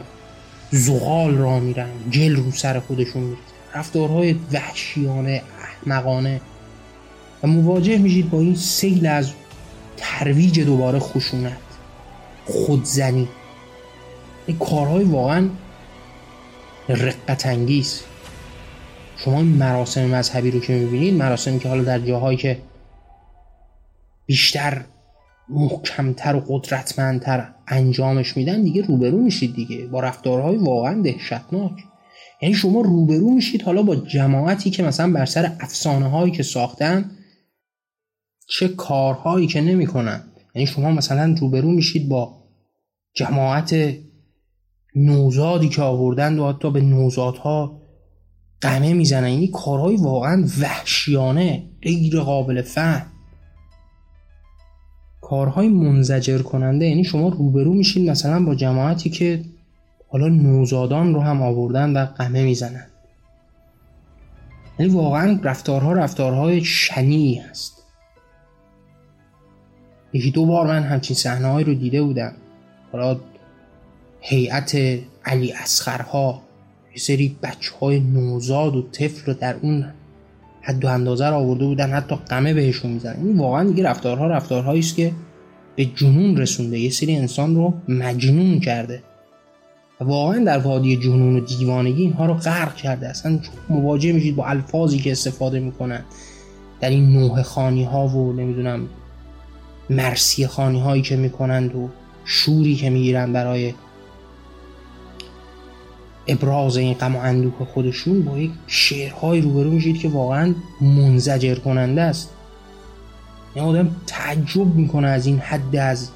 زغال را میرن، گل رو سر خودشون میرن، رفتارهای وحشیانه احمقانه، و مواجه میشید با این سیل از ترویج دوباره خشونت، خودزنی، این کارهای واقعا رقت انگیز. شما مراسم مذهبی رو که میبینید، مراسمی که حالا در جاهایی که بیشتر محکمتر و قدرتمندتر انجامش میدن، دیگه روبرو میشید دیگه با رفتارهای واقعا دهشتناک. یعنی شما روبرو میشید حالا با جماعتی که مثلا بر سر افسانه هایی که ساختن چه کارهایی که نمی کنن. یعنی شما مثلا روبرو میشید با جماعت نوزادی که آوردن و حتی به نوزادها قمه میزنن. یعنی کارهای واقعا وحشیانه غیر قابل فهم، کارهای منزجر کننده. یعنی شما روبرو میشین مثلا با جماعتی که حالا نوزادان رو هم آوردن و قمه میزنن. یعنی واقعا رفتارها رفتارهای شنیعی هست. یکی دو بار من همچین صحنه‌هایی رو دیده بودم. حالا هیئت علی اصغرها یه سری بچهای نوزاد و طفل رو در اون حد و اندازه رو آورده بودن، حتی قمه بهشون میزنن. این واقعا دیگه رفتارها رفتارهایی است که به جنون رسونده، یه سری انسان رو مجنون کرده و واقعا در وادی جنون و دیوانگی اینها رو غرق کرده. اصلا مواجه میشید با الفاظی که استفاده میکنن در این نوحه خانی ها و نمیدونم مرثیه خانی هایی که میکنند و شوری که میگیرن برای ابراز این غم و اندوه خودشون. با یک شعرهای روبرو میشید که واقعا منزجر کننده است. یه آدم تعجب میکنه از این حد از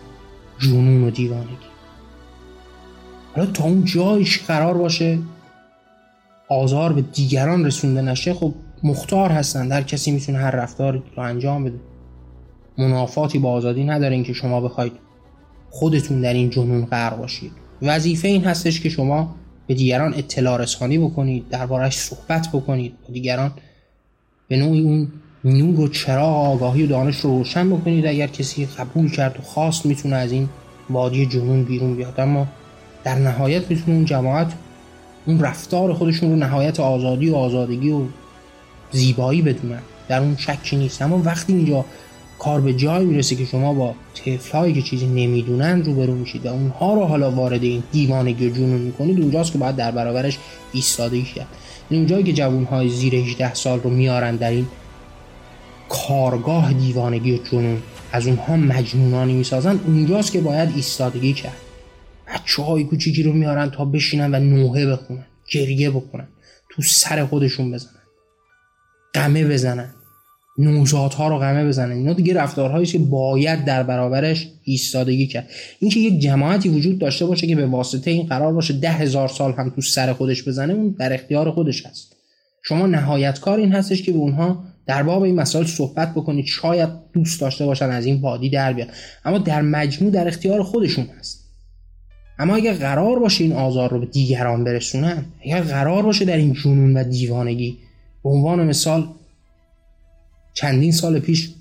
جنون و دیوانگی. حالا تا اون جایش قرار باشه آزار به دیگران رسونده نشه، خب مختار هستن، هر کسی میتونه هر رفتار رو انجام بده. منافاتی با آزادی نداره اینکه شما بخواید خودتون در این جنون غرق باشید. وظیفه این هستش که شما به دیگران اطلاع رسانی بکنید، درباره‌اش صحبت بکنید، به دیگران به نوعی اون نور و چراغ آگاهی و دانش رو روشن بکنید. اگر کسی قبول کرد و خواست میتونه از این وادی جنون بیرون بیاد، اما در نهایت میتونه اون جماعت اون رفتار خودشون رو نهایت آزادی و آزادگی و زیبایی بدونن، در اون شکی نیست. اما وقتی اینجا کار به جایی میرسه که شما با طفل‌هایی که چیزی نمیدونن روبرو میشید و اونها رو حالا وارد این دیوانگی و جنون میکنید، اونجاست که باید در برابرش ایستادگی کرد. اونجایی که جوان‌های زیر هجده سال رو میارن در این کارگاه دیوانگی و جنون، از اونها مجنونانی میسازن، اونجاست که باید ایستادگی کرد. بچه‌های کوچیکی رو میارن تا بشینن و نوحه بخونن، گریه بکنن، تو سر خودشون بزنن، قمه بزنن، نوزادها رو قمه بزنن. اینا دیگه رفتارهایی که باید در برابرش ایستادگی کرد. اینکه یک جماعتی وجود داشته باشه که به واسطه این قرار باشه ده هزار سال هم تو سر خودش بزنه، اون در اختیار خودش هست. شما نهایت کار این هستش که به اونها در باب این مسائل صحبت بکنید، شاید دوست داشته باشن از این وادی در بیان، اما در مجموع در اختیار خودشون هست. اما اگه قرار باشه این آزار رو به دیگران برسونن، اگه قرار باشه در این جنون و دیوانگی، به عنوان مثال چندین سال پیش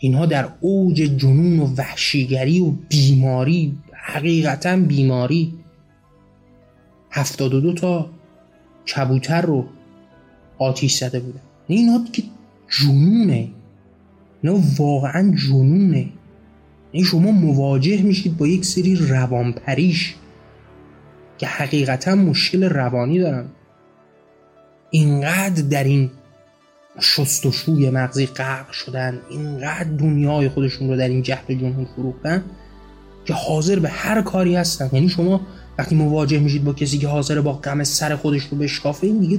اینها در اوج جنون و وحشیگری و بیماری، حقیقتا بیماری، هفتاد و دو تا کبوتر رو آتیش زده بودن. اینها دیگه جنونه، نه واقعا جنونه. این شما مواجه میشید با یک سری روانپریش که حقیقتا مشکل روانی دارن، اینقدر در این شست و شوی مغزی غرق شدن، اینقدر دنیای خودشون رو در این جهل و جنون فروختن که حاضر به هر کاری هستن. یعنی شما وقتی مواجه میشید با کسی که حاضر با غم سر خودش رو بشکافه، این دیگه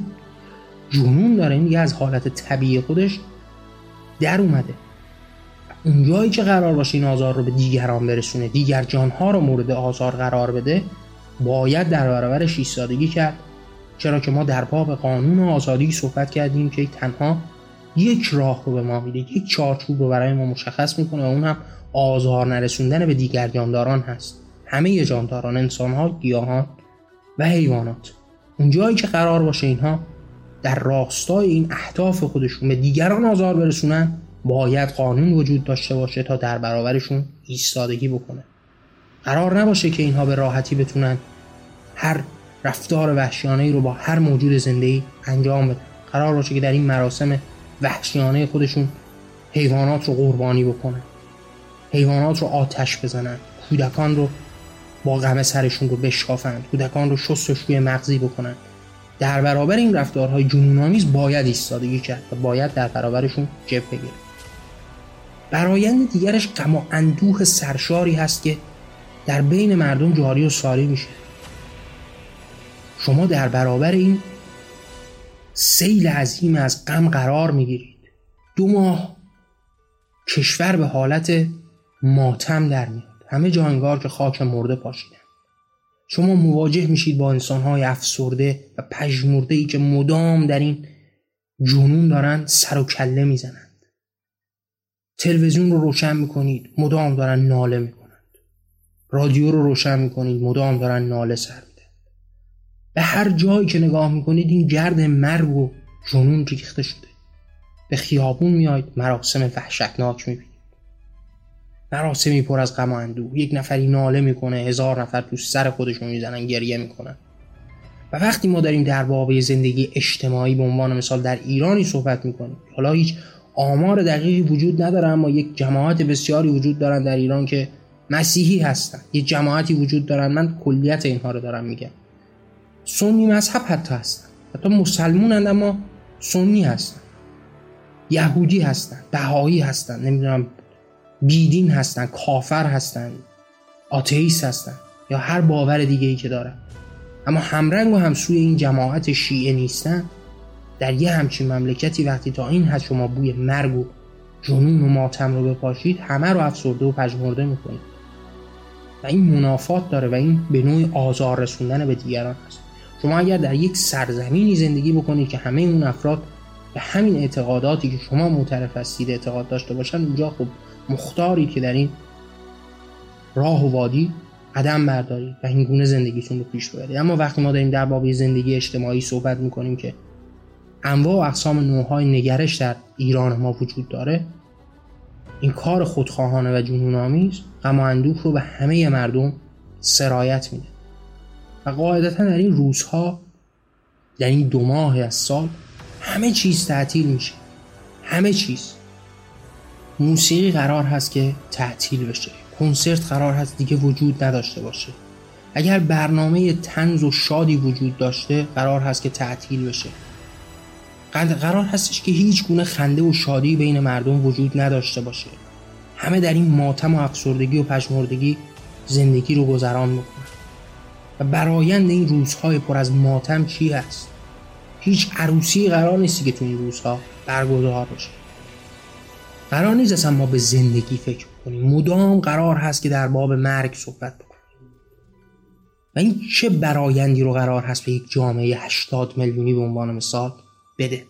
جنون داره، این دیگه از حالت طبیعی خودش در اومده. اونجایی که قرار باشه این آزار رو به دیگران برسونه، دیگر جانها رو مورد آزار قرار بده، باید در برابرش ایستادگی کرد. چرا که ما در باب قانون و آزادی صحبت کردیم که تنها یک راه رو به ما میده، یک چارچوب رو برای ما مشخص میکنه و اون هم آزار نرسوندن به دیگر جانداران هست. همه جانداران، انسانها، گیاهان و حیوانات. اونجایی که قرار باشه اینها در راستای این اهداف خودشون به دیگران آزار برسونن، باید قانون وجود داشته باشه تا در برابرشون ایستادگی بکنه. قرار نباشه که اینها به راحتی بتونن هر رفتار وحشیانه‌ای رو با هر موجود زنده‌ای انجام بدن. قرار باشه که در این مراسم وحشیانه خودشون حیوانات رو قربانی بکنن، حیوانات رو آتش بزنن، کودکان رو با غم سرشون رو بشکافن، کودکان رو شست و شوی مغزی بکنن. در برابر این رفتارهای جنون‌آمیز باید ایستادگی کرد و باید در برابرشون جبهه بگیره. برآیند دیگرش غم و اندوه سرشاری هست که در بین مردم جاری و ساری میشه. شما در برابر این سیل عظیم از غم قرار میگیرید. دو ماه کشور به حالت ماتم در میاد، همه جا انگار که خاک مرده پاشیدن. شما مواجه میشید با انسان‌های افسرده و پژمرده‌ای که مدام در این جنون دارن سر و کله میزنند. تلویزیون رو روشن میکنید، مدام دارن ناله میکنند. رادیو رو روشن میکنید، مدام دارن ناله سر. به هر جایی که نگاه میکنید این گرد مرگ و جنون ریخته شده. به خیابون میاید مراسم وحشتناک میبینید. مراسمی پر از غم و اندوه. یک نفری ناله میکنه، هزار نفر تو سر خودشون میزنن، گریه میکنن. و وقتی ما داریم در باب زندگی اجتماعی به عنوان مثال در ایرانی صحبت میکنیم، حالا هیچ آمار دقیقی وجود نداره، اما یک جماعت بسیاری وجود دارن در ایران که مسیحی هستن، یک جماعتی وجود دارن، من کلیت اینها رو دارم میگم، سنی مذهب حتی هستن، حتی مسلمونن اما سنی هستن، یهودی هستن، بهایی هستن، نمیدونم بیدین هستن، کافر هستن، آتئیست هستن یا هر باور دیگه ای که دارن، اما همرنگ و همسوی این جماعت شیعه نیستن. در یه همچین مملکتی وقتی تا این حد شما بوی مرگ و جنون و ماتم رو بپاشید، همه رو افسرده و پژمرده میکنید و این منافات داره و این به نوعی آزار رسوندن به دیگران هست. شما اگر در یک سرزمینی زندگی بکنید که همه اون افراد به همین اعتقاداتی که شما معترف هستید اعتقاد داشته باشن، اونجا خب مختارید که در این راه و وادی قدم بردارید و این گونه زندگیتون رو پیش ببرید. اما وقتی ما داریم در باب زندگی اجتماعی صحبت میکنیم که انواع و اقسام نوع‌های نگرش در ایران ما وجود داره، این کار خودخواهانه و جنون‌آمیز غم و اندوه رو به همه مردم سرایت میده و قاعدتا در این روزها، در این دو ماه از سال، همه چیز تعطیل میشه. همه چیز، موسیقی قرار هست که تعطیل بشه، کنسرت قرار هست دیگه وجود نداشته باشه، اگر برنامه طنز و شادی وجود داشته قرار هست که تعطیل بشه، قرار هستش که هیچ گونه خنده و شادی بین مردم وجود نداشته باشه. همه در این ماتم و افسردگی و پژمردگی زندگی رو گذران میکنن و برآیند این روزهای پر از ماتم چی هست؟ هیچ عروسی قرار نیستی که تو این روزها برگزار بشه. قرار نیست اصلا ما به زندگی فکر کنیم، مدام قرار هست که در باب مرگ صحبت بکنیم و این چه برآیندی رو قرار هست به یک جامعه هشتاد میلیونی به عنوان مثال بده.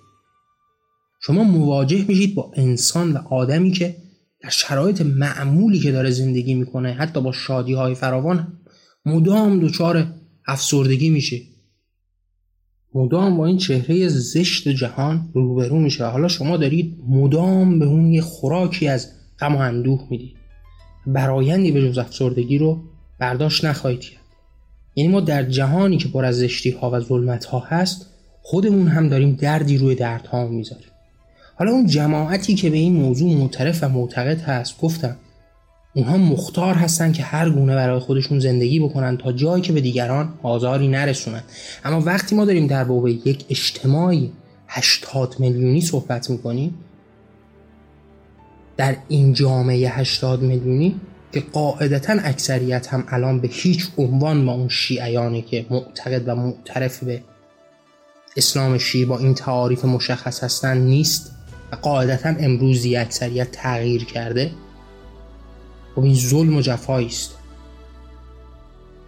شما مواجه میشید با انسان و آدمی که در شرایط معمولی که داره زندگی میکنه، حتی با شادی های فراوان، مدام دچار افسردگی میشه، مدام با این چهره زشت جهان روبرو میشه. حالا شما دارید مدام به اون یه خوراکی از غم و اندوه میدید، برایندی به جز افسردگی رو برداشت نخواهید کرد. یعنی ما در جهانی که پر از زشتی ها و ظلمت ها هست، خودمون هم داریم دردی روی دردها میذاریم. حالا اون جماعتی که به این موضوع معترف و معتقد هست، گفتم اونها مختار هستن که هر گونه برای خودشون زندگی بکنن تا جایی که به دیگران آزاری نرسونن. اما وقتی ما داریم در باب یک اجتماعی هشتاد میلیونی صحبت میکنیم، در این جامعه هشتاد میلیونی که قاعدتاً اکثریت هم الان به هیچ عنوان با اون شیعیانه که معتقد و معترف به اسلام شیعه با این تعاریف مشخص هستن نیست و قاعدتا امروزی اکثریت تغییر کرده، و این ظلم و جفایی است.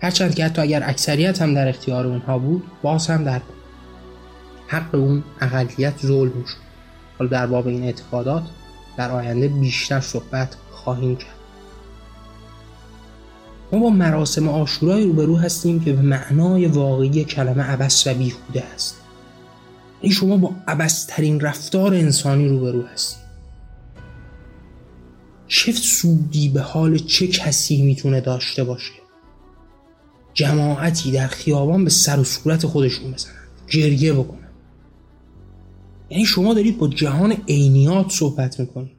هرچند که حتی اگر اکثریت هم در اختیار اونها بود، باز هم در حق اون اقلیت ظلم میشد. حالا در باب این اعتقادات در آینده بیشتر صحبت خواهیم کرد. ما با مراسم عاشورا روبرو هستیم که به معنای واقعی کلمه عبث و بیهوده است. این شما با عبث‌ترین رفتار انسانی روبرو هستید. چه سودی به حال چه کسی میتونه داشته باشه؟ جماعتی در خیابان به سر و صورت خودشون بزنن، گریه بکنن. یعنی شما دارید با جهان عینیات صحبت میکنید.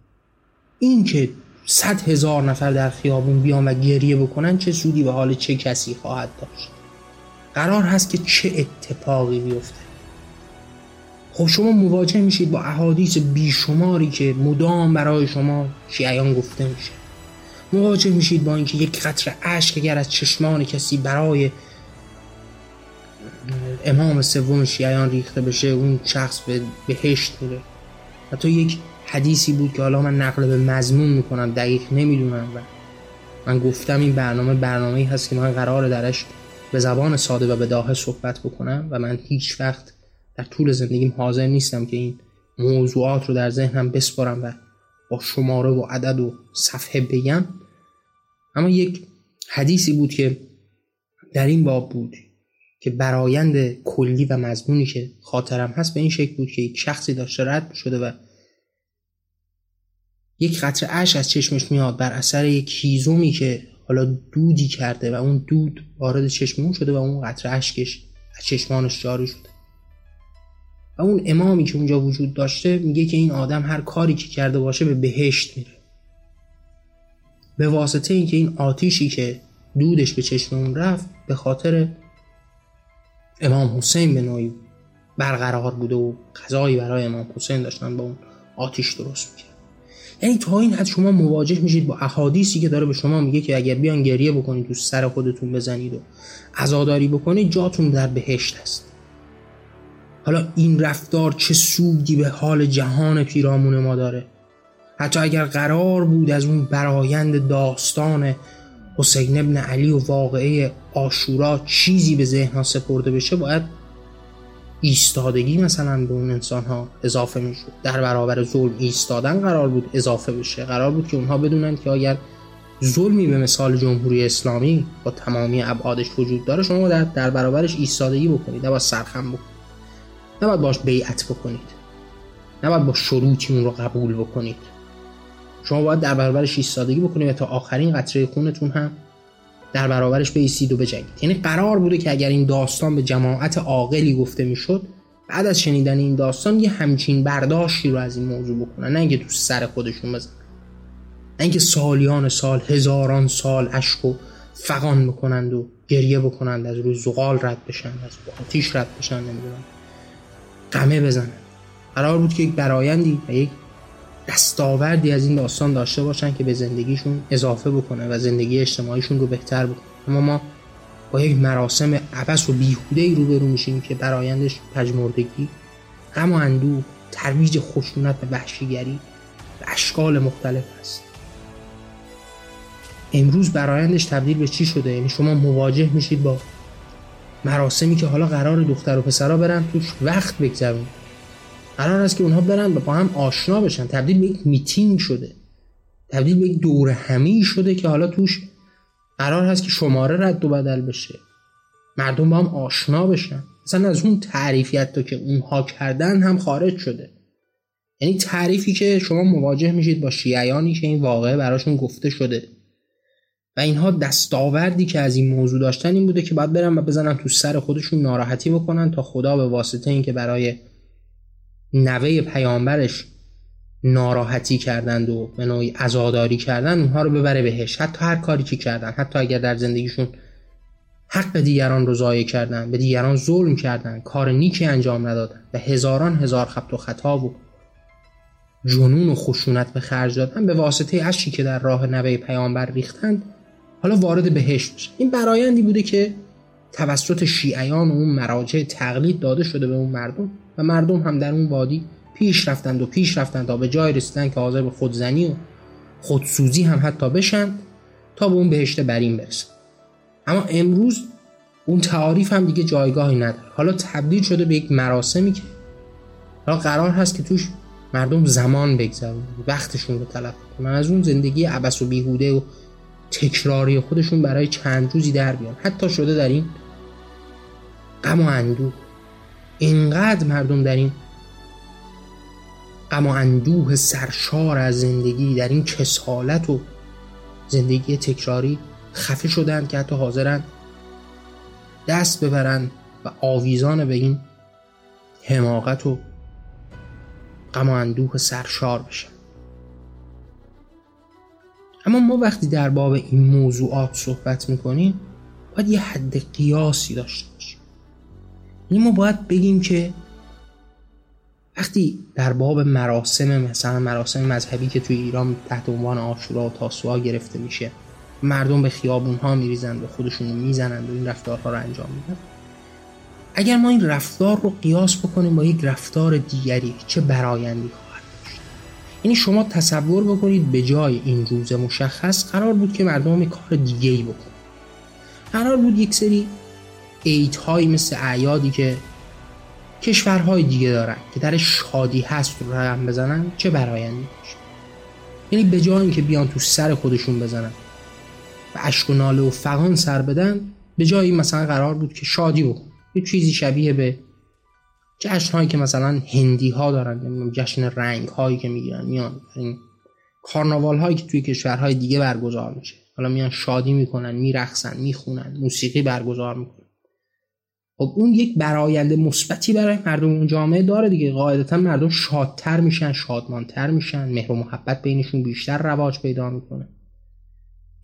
این که صد هزار نفر در خیابون بیان و گریه بکنن چه سودی به حال چه کسی خواهد داشت؟ قرار هست که چه اتفاقی بیفته؟ خب شما مواجه میشید با احادیث بیشماری که مدام برای شما شیعیان گفته میشه. مواجه میشید با اینکه یک قطره اشک اگر از چشمان کسی برای امام سوم شیعیان ریخته بشه، اون شخص به بهشت میره. حتی یک حدیثی بود که حالا من نقل به مضمون میکنم، دقیق نمیدونم و من گفتم این برنامه برنامه‌ای هست که من قراره درش به زبان ساده و بداهه صحبت بکنم و من هیچ وقت در طول زندگیم حاضر نیستم که این موضوعات رو در ذهنم بسپارم و با شماره و عدد و صفحه بگم. اما یک حدیثی بود که در این باب بود که برایند کلی و مضمونی که خاطرم هست به این شکل بود که یک شخصی داشته رد شده و یک قطره اشک از چشمش میاد بر اثر یک هیزومی که حالا دودی کرده و اون دود وارد چشم اون شده و اون قطره اشکش از چشمانش جاری شده. و اون امامی که اونجا وجود داشته میگه که این آدم هر کاری که کرده باشه به بهشت میره، به واسطه اینکه این آتیشی که دودش به چشم اون رفت به خاطر امام حسین به نوعی برقرار بوده و غذایی برای امام حسین داشتن با اون آتیش درست میکرد. یعنی تا این حد شما مواجه میشید با احادیثی که داره به شما میگه که اگر بیان گریه بکنید و سر خودتون بزنید و عزاداری بکنید جاتون در بهشت است. حالا این رفتار چه سودی به حال جهان پیرامون ما داره؟ حتی اگر قرار بود از اون برایند داستان حسین ابن علی و واقعه عاشورا چیزی به ذهن سپرده بشه، باید ایستادگی مثلا به اون انسان ها اضافه می شود. در برابر ظلم ایستادن قرار بود اضافه بشه، قرار بود که اونها بدونن که اگر ظلمی به مثال جمهوری اسلامی با تمامی ابعادش وجود داره، شما در, در برابرش ایستادگی بکنید، نباید سرخم بکنید، نباید باش بیعت بکنید، نباید با شروطی اون رو قبول بکنید، شما باید در برابرش ایستادگی بکنید و تا آخرین قطره خونتون هم در برابرش بایستید و بجنگید. یعنی قرار بوده که اگر این داستان به جماعت عاقلی گفته میشد، بعد از شنیدن این داستان یه همچین برداشتی رو از این موضوع بکنن، نه اینکه تو سر خودشون بزنن، نه اینکه سالیان سال، هزاران سال اشک و فغان بکنند و گریه بکنند، از روی زغال رد بشن، از آتش رد بشن، نمیدونم قمه بزنن. قرار بود که یک برایندی و یک دستاوردی از این داستان داشته باشن که به زندگیشون اضافه بکنه و زندگی اجتماعیشون رو بهتر بکنه. اما ما با یک مراسم عبث و بیهوده‌ای روبرو میشیم که برایندش پژمردگی، غم و اندوه، ترویج خشونت و وحشیگری به اشکال مختلف است. امروز برایندش تبدیل به چی شده؟ یعنی شما مواجه میشید با مراسمی که حالا قرار دختر و پسرا برن توش وقت بگذرونن، قرار است که اونها برن با هم آشنا بشن، تبدیل به یک میتینگ شده، تبدیل به یک دوره همی شده که حالا توش قرار هست که شماره رد و بدل بشه، مردم با هم آشنا بشن. مثلا از اون تعریفیت تا که اونها کردن هم خارج شده. یعنی تعریفی که شما مواجه میشید با شیعیانی که این واقعه براشون گفته شده و اینها دستاوردی که از این موضوع داشتن این بوده که باید برن و بزنن تو سر خودشون ناراحتی بکنن تا خدا به واسطه این که برای نوه پیامبرش ناراحتی کردند و به نوعی عزاداری کردند، اونها رو ببره بهش، حتی هر کاری که کردن، حتی اگر در زندگیشون حق دیگران رو ضایع کردن، به دیگران ظلم کردن، کار نیکی انجام ندادن و هزاران هزار خبط و خطا و جنون و خشونت به خرج دادن، به واسطه اشکی که در راه نوه پیامبر ریختند حالا وارد بهشت میشه. این برایندی بوده که توسط شیعیان و اون مراجع تقلید داده شده به اون مردم و مردم هم در اون وادی پیش رفتند و پیش رفتند تا به جای رسیدن که حاضر به خودزنی و خودسوزی هم حتی بشن تا به اون بهشت برین برسن. اما امروز اون تعاریف هم دیگه جایگاهی نداره، حالا تبدیل شده به یک مراسمی که حالا قرار هست که توش مردم زمان بگذرونن، وقتشون رو تلف کنن، از اون زندگی عبث و بیهوده و تکراری خودشون برای چند روزی در بیان. حتی شده در این غم و اندوه، اینقدر مردم در این غم و اندوه سرشار از زندگی، در این کسالت و زندگی تکراری خفه شدن که حتی حاضرن دست ببرن و آویزان به این حماقت و غم و اندوه سرشار بشن. اما ما وقتی در باب این موضوعات صحبت میکنیم باید یه حد قیاسی داشته باشیم. این ما باید بگیم که وقتی در باب مراسم، مثلا مراسم مذهبی که توی ایران تحت عنوان عاشورا و تاسوعا گرفته میشه، مردم به خیابونها میریزن و خودشون میزنن و این رفتارها رو انجام میدن، اگر ما این رفتار رو قیاس بکنیم با یک رفتار دیگری چه برایندی خواهد داشت؟ یعنی شما تصور بکنید به جای این روز مشخص قرار بود که مردم یک کار دیگری بکنن، قرار بود یک سری عیدهایی مثل اعیادی که کشورهای دیگه دارن که در شادی هست رو رقم بزنن چه برایندی باشه. یعنی به جای اینکه بیان تو سر خودشون بزنن و اشک و ناله و فغان سر بدن، به جای این مثلا قرار بود که شادی بکنن، یه چیزی شبیه به جشن‌هایی که مثلا هندی‌ها دارن، جشن رنگ‌هایی که میگیرن، میان این کارناوال‌هایی که توی کشورهای دیگه برگزار میشه، حالا میان شادی میکنن، میرقصن، میخونن، موسیقی برگزار میکنن. خب اون یک برآیند مثبتی برای مردم اون جامعه داره دیگه. قاعدتا مردم شادتر میشن، شادمانتر میشن، مهر و محبت بینشون بیشتر رواج پیدا میکنه،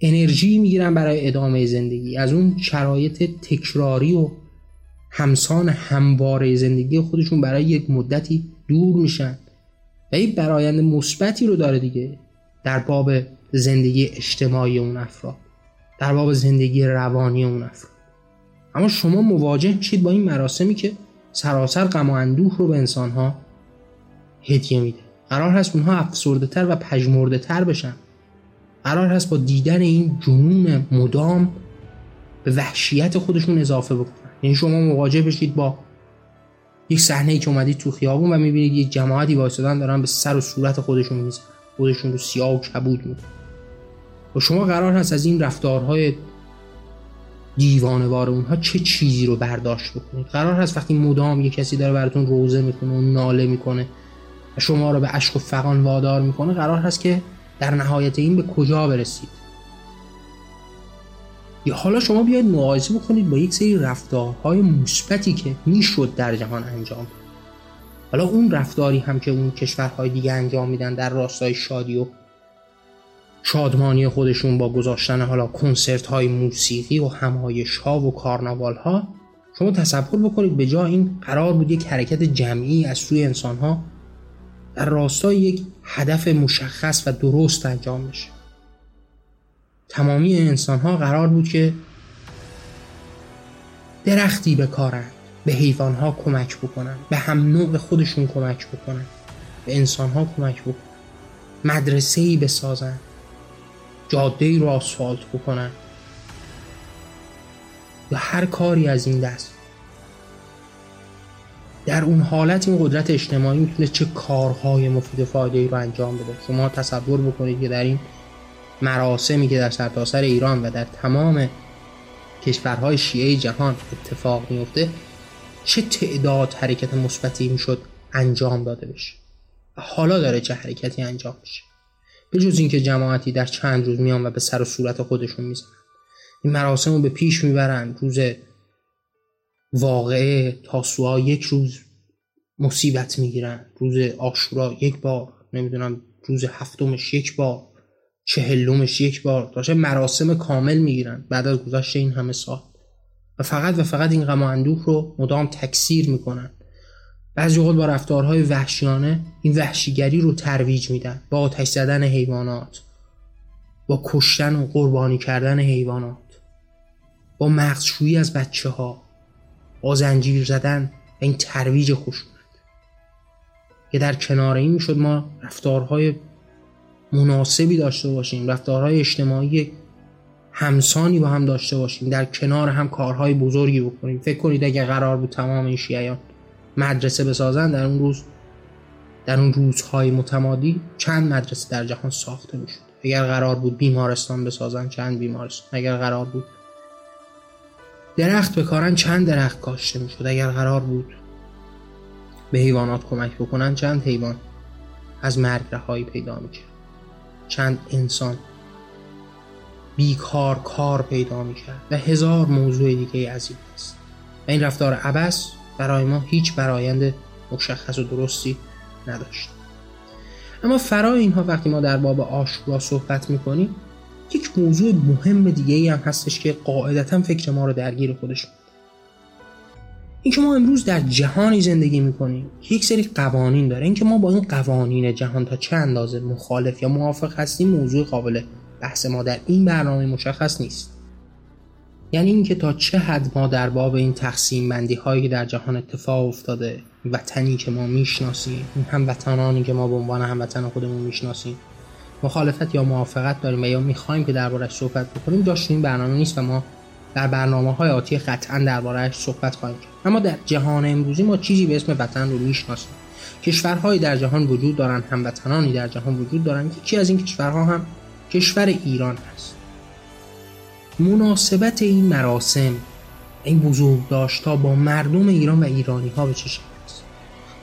انرژی میگیرن برای ادامه زندگی. از اون شرایط تکراری و همسان همواره زندگی خودشون برای یک مدتی دور میشن و این برآیند مثبتی رو داره دیگه در باب زندگی اجتماعی اون افراد، در باب زندگی روانی اون افراد. اما شما مواجه میشید با این مراسمی که سراسر غم و اندوه رو به انسان‌ها هدیه میده. قرار هست اونها افسرده‌تر و پژمرده‌تر بشن. قرار هست با دیدن این جنون مدام به وحشیت خودشون اضافه بکنن. یعنی شما مواجه بشید با یک صحنه‌ای که اومدید تو خیابون و میبینید یک جماعتی وایسادن دارن به سر و صورت خودشون میزنن، خودشون رو سیاه و کبود میکنن. و شما قرار هست از این رفتارهای دیوانه‌وار اونها چه چیزی رو برداشت بکنید. قرار هست وقتی مدام یک کسی داره براتون روزه میکنه و ناله میکنه و شما رو به اشک و فغان وادار میکنه، قرار هست که در نهایت این به کجا برسید. یا حالا شما بیاید مقایسه بکنید با یک سری رفتارهای مثبتی که میشد در جهان انجام بده. حالا اون رفتاری هم که اون کشورهای دیگه انجام میدن در راستای شادی و شادمانی خودشون با گذاشتن حالا کنسرت های موسیقی و همایش ها و کارناوال ها، شما تصور بکنید به جای این قرار بود یک حرکت جمعی از سوی انسان ها در راستای یک هدف مشخص و درست انجام بشه. تمامی انسان ها قرار بود که درختی بکارن، به حیوان ها کمک بکنن، به هم نوع خودشون کمک بکنن، به انسان ها کمک بکنن، مدرسه‌ای بسازن، جاده‌ای رو آسفالت بکنن یا هر کاری از این دست. در اون حالت این قدرت اجتماعی میتونه چه کارهای مفید و فایده‌ای رو انجام بده. شما تصور بکنید که در این مراسمی که در سرتاسر ایران و در تمام کشورهای شیعه جهان اتفاق میفته، چه تعداد حرکت مثبتی میشد انجام داده بشه و حالا داره چه حرکتی انجام میشه. به جز اینکه جماعتی در چند روز میان و به سر و صورت خودشون میزنن، این مراسم رو به پیش میبرن، روز واقعه تاسوعا یک روز مصیبت میگیرن، روز عاشورا یک بار، نمیدونم روز هفتمش یک بار، چهلمش یک بار، داشته مراسم کامل میگیرن بعد از گذشت این همه سال و فقط و فقط این غم و اندوه رو مدام تکثیر میکنن. بعضی وقت با رفتارهای وحشیانه این وحشیگری رو ترویج میدن، با آتش زدن حیوانات، با کشتن و قربانی کردن حیوانات، با مغزشویی از بچه ها، با زنجیر زدن و این ترویج خشونت. که در کنار این میشد ما رفتارهای مناسبی داشته باشیم، رفتارهای اجتماعی همسانی با هم داشته باشیم، در کنار هم کارهای بزرگی بکنیم. فکر کنید اگه قرار بود تمام این شیعیان مدرسه بسازن، در اون روز در اون روزهای متمادی چند مدرسه در جهان ساخته میشد. اگر قرار بود بیمارستان بسازن، چند بیمارستان. اگر قرار بود درخت بکارن، چند درخت کاشته میشد. اگر قرار بود به حیوانات کمک بکنن، چند حیوان از مرگ رهایی پیدا میکرد، چند انسان بیکار کار پیدا میکرد و هزار موضوع دیگه از این است. و این رفتار عبث برای ما هیچ برآیند مشخص و درستی نداشت. اما فرای اینها وقتی ما در باب عاشورا صحبت میکنیم، یک موضوع مهم دیگه ای هم هستش که قاعدتا فکر ما رو درگیر خودش می‌کنه. این که ما امروز در جهانی زندگی میکنیم یک سری قوانین داره. این که ما با این قوانین جهان تا چه اندازه مخالف یا موافق هستیم موضوع قابل بحث ما در این برنامه مشخص نیست. یعنی اینکه تا چه حد ما در باب این تقسیم بندی هایی که در جهان اتفاق افتاده، وطنی که ما میشناسیم، هموطنانی که ما به عنوان هموطن خودمون میشناسیم، مخالفت یا موافقت داریم و یا میخوایم که درباره‌اش صحبت بکنیم، جاش این برنامه نیست و ما در برنامه‌های آتی قطعاً درباره‌اش صحبت خواهیم کرد. اما در جهان امروزی ما چیزی به اسم وطن رو میشناسیم. کشورهای در جهان وجود دارن، هموطنانی در جهان وجود دارن. یکی از این کشورها هم کشور ایران هست. مناسبت این مراسم این بزرگ داشتا با مردم ایران و ایرانی ها به چه شکل است.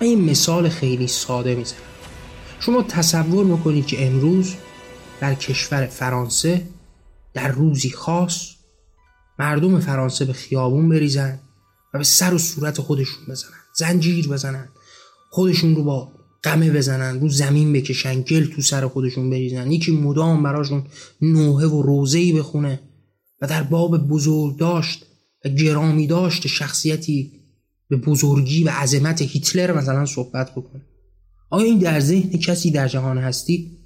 من این مثال خیلی ساده میزنم. شما تصور میکنید که امروز در کشور فرانسه در روزی خاص مردم فرانسه به خیابون بریزن و به سر و صورت خودشون بزنن، زنجیر بزنن، خودشون رو با قمه بزنن، رو زمین بکشن، گل تو سر خودشون بریزن، یکی مدام براشون نوحه و روزه‌ای بخونه و در باب بزرگداشت و گرامی داشت شخصیتی به بزرگی و عظمت هیتلر مثلا صحبت بکنه. آیا این در ذهن کسی در جهان هستی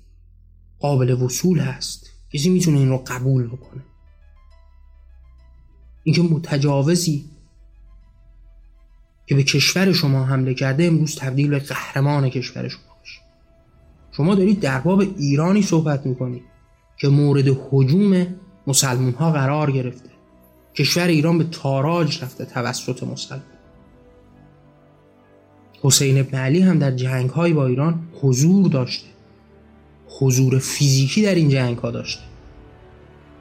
قابل وصول هست؟ کسی میتونه این رو قبول بکنه؟ اینکه متجاوزی که به کشور شما حمله کرده امروز تبدیل به قهرمان کشور شما بشه. شما دارید در باب ایرانی صحبت میکنید که مورد هجوم مسلمان ها قرار گرفته، کشور ایران به تاراج رفته توسط مسلمان. حسین ابن علی هم در جنگ های با ایران حضور داشته، حضور فیزیکی در این جنگ ها داشته،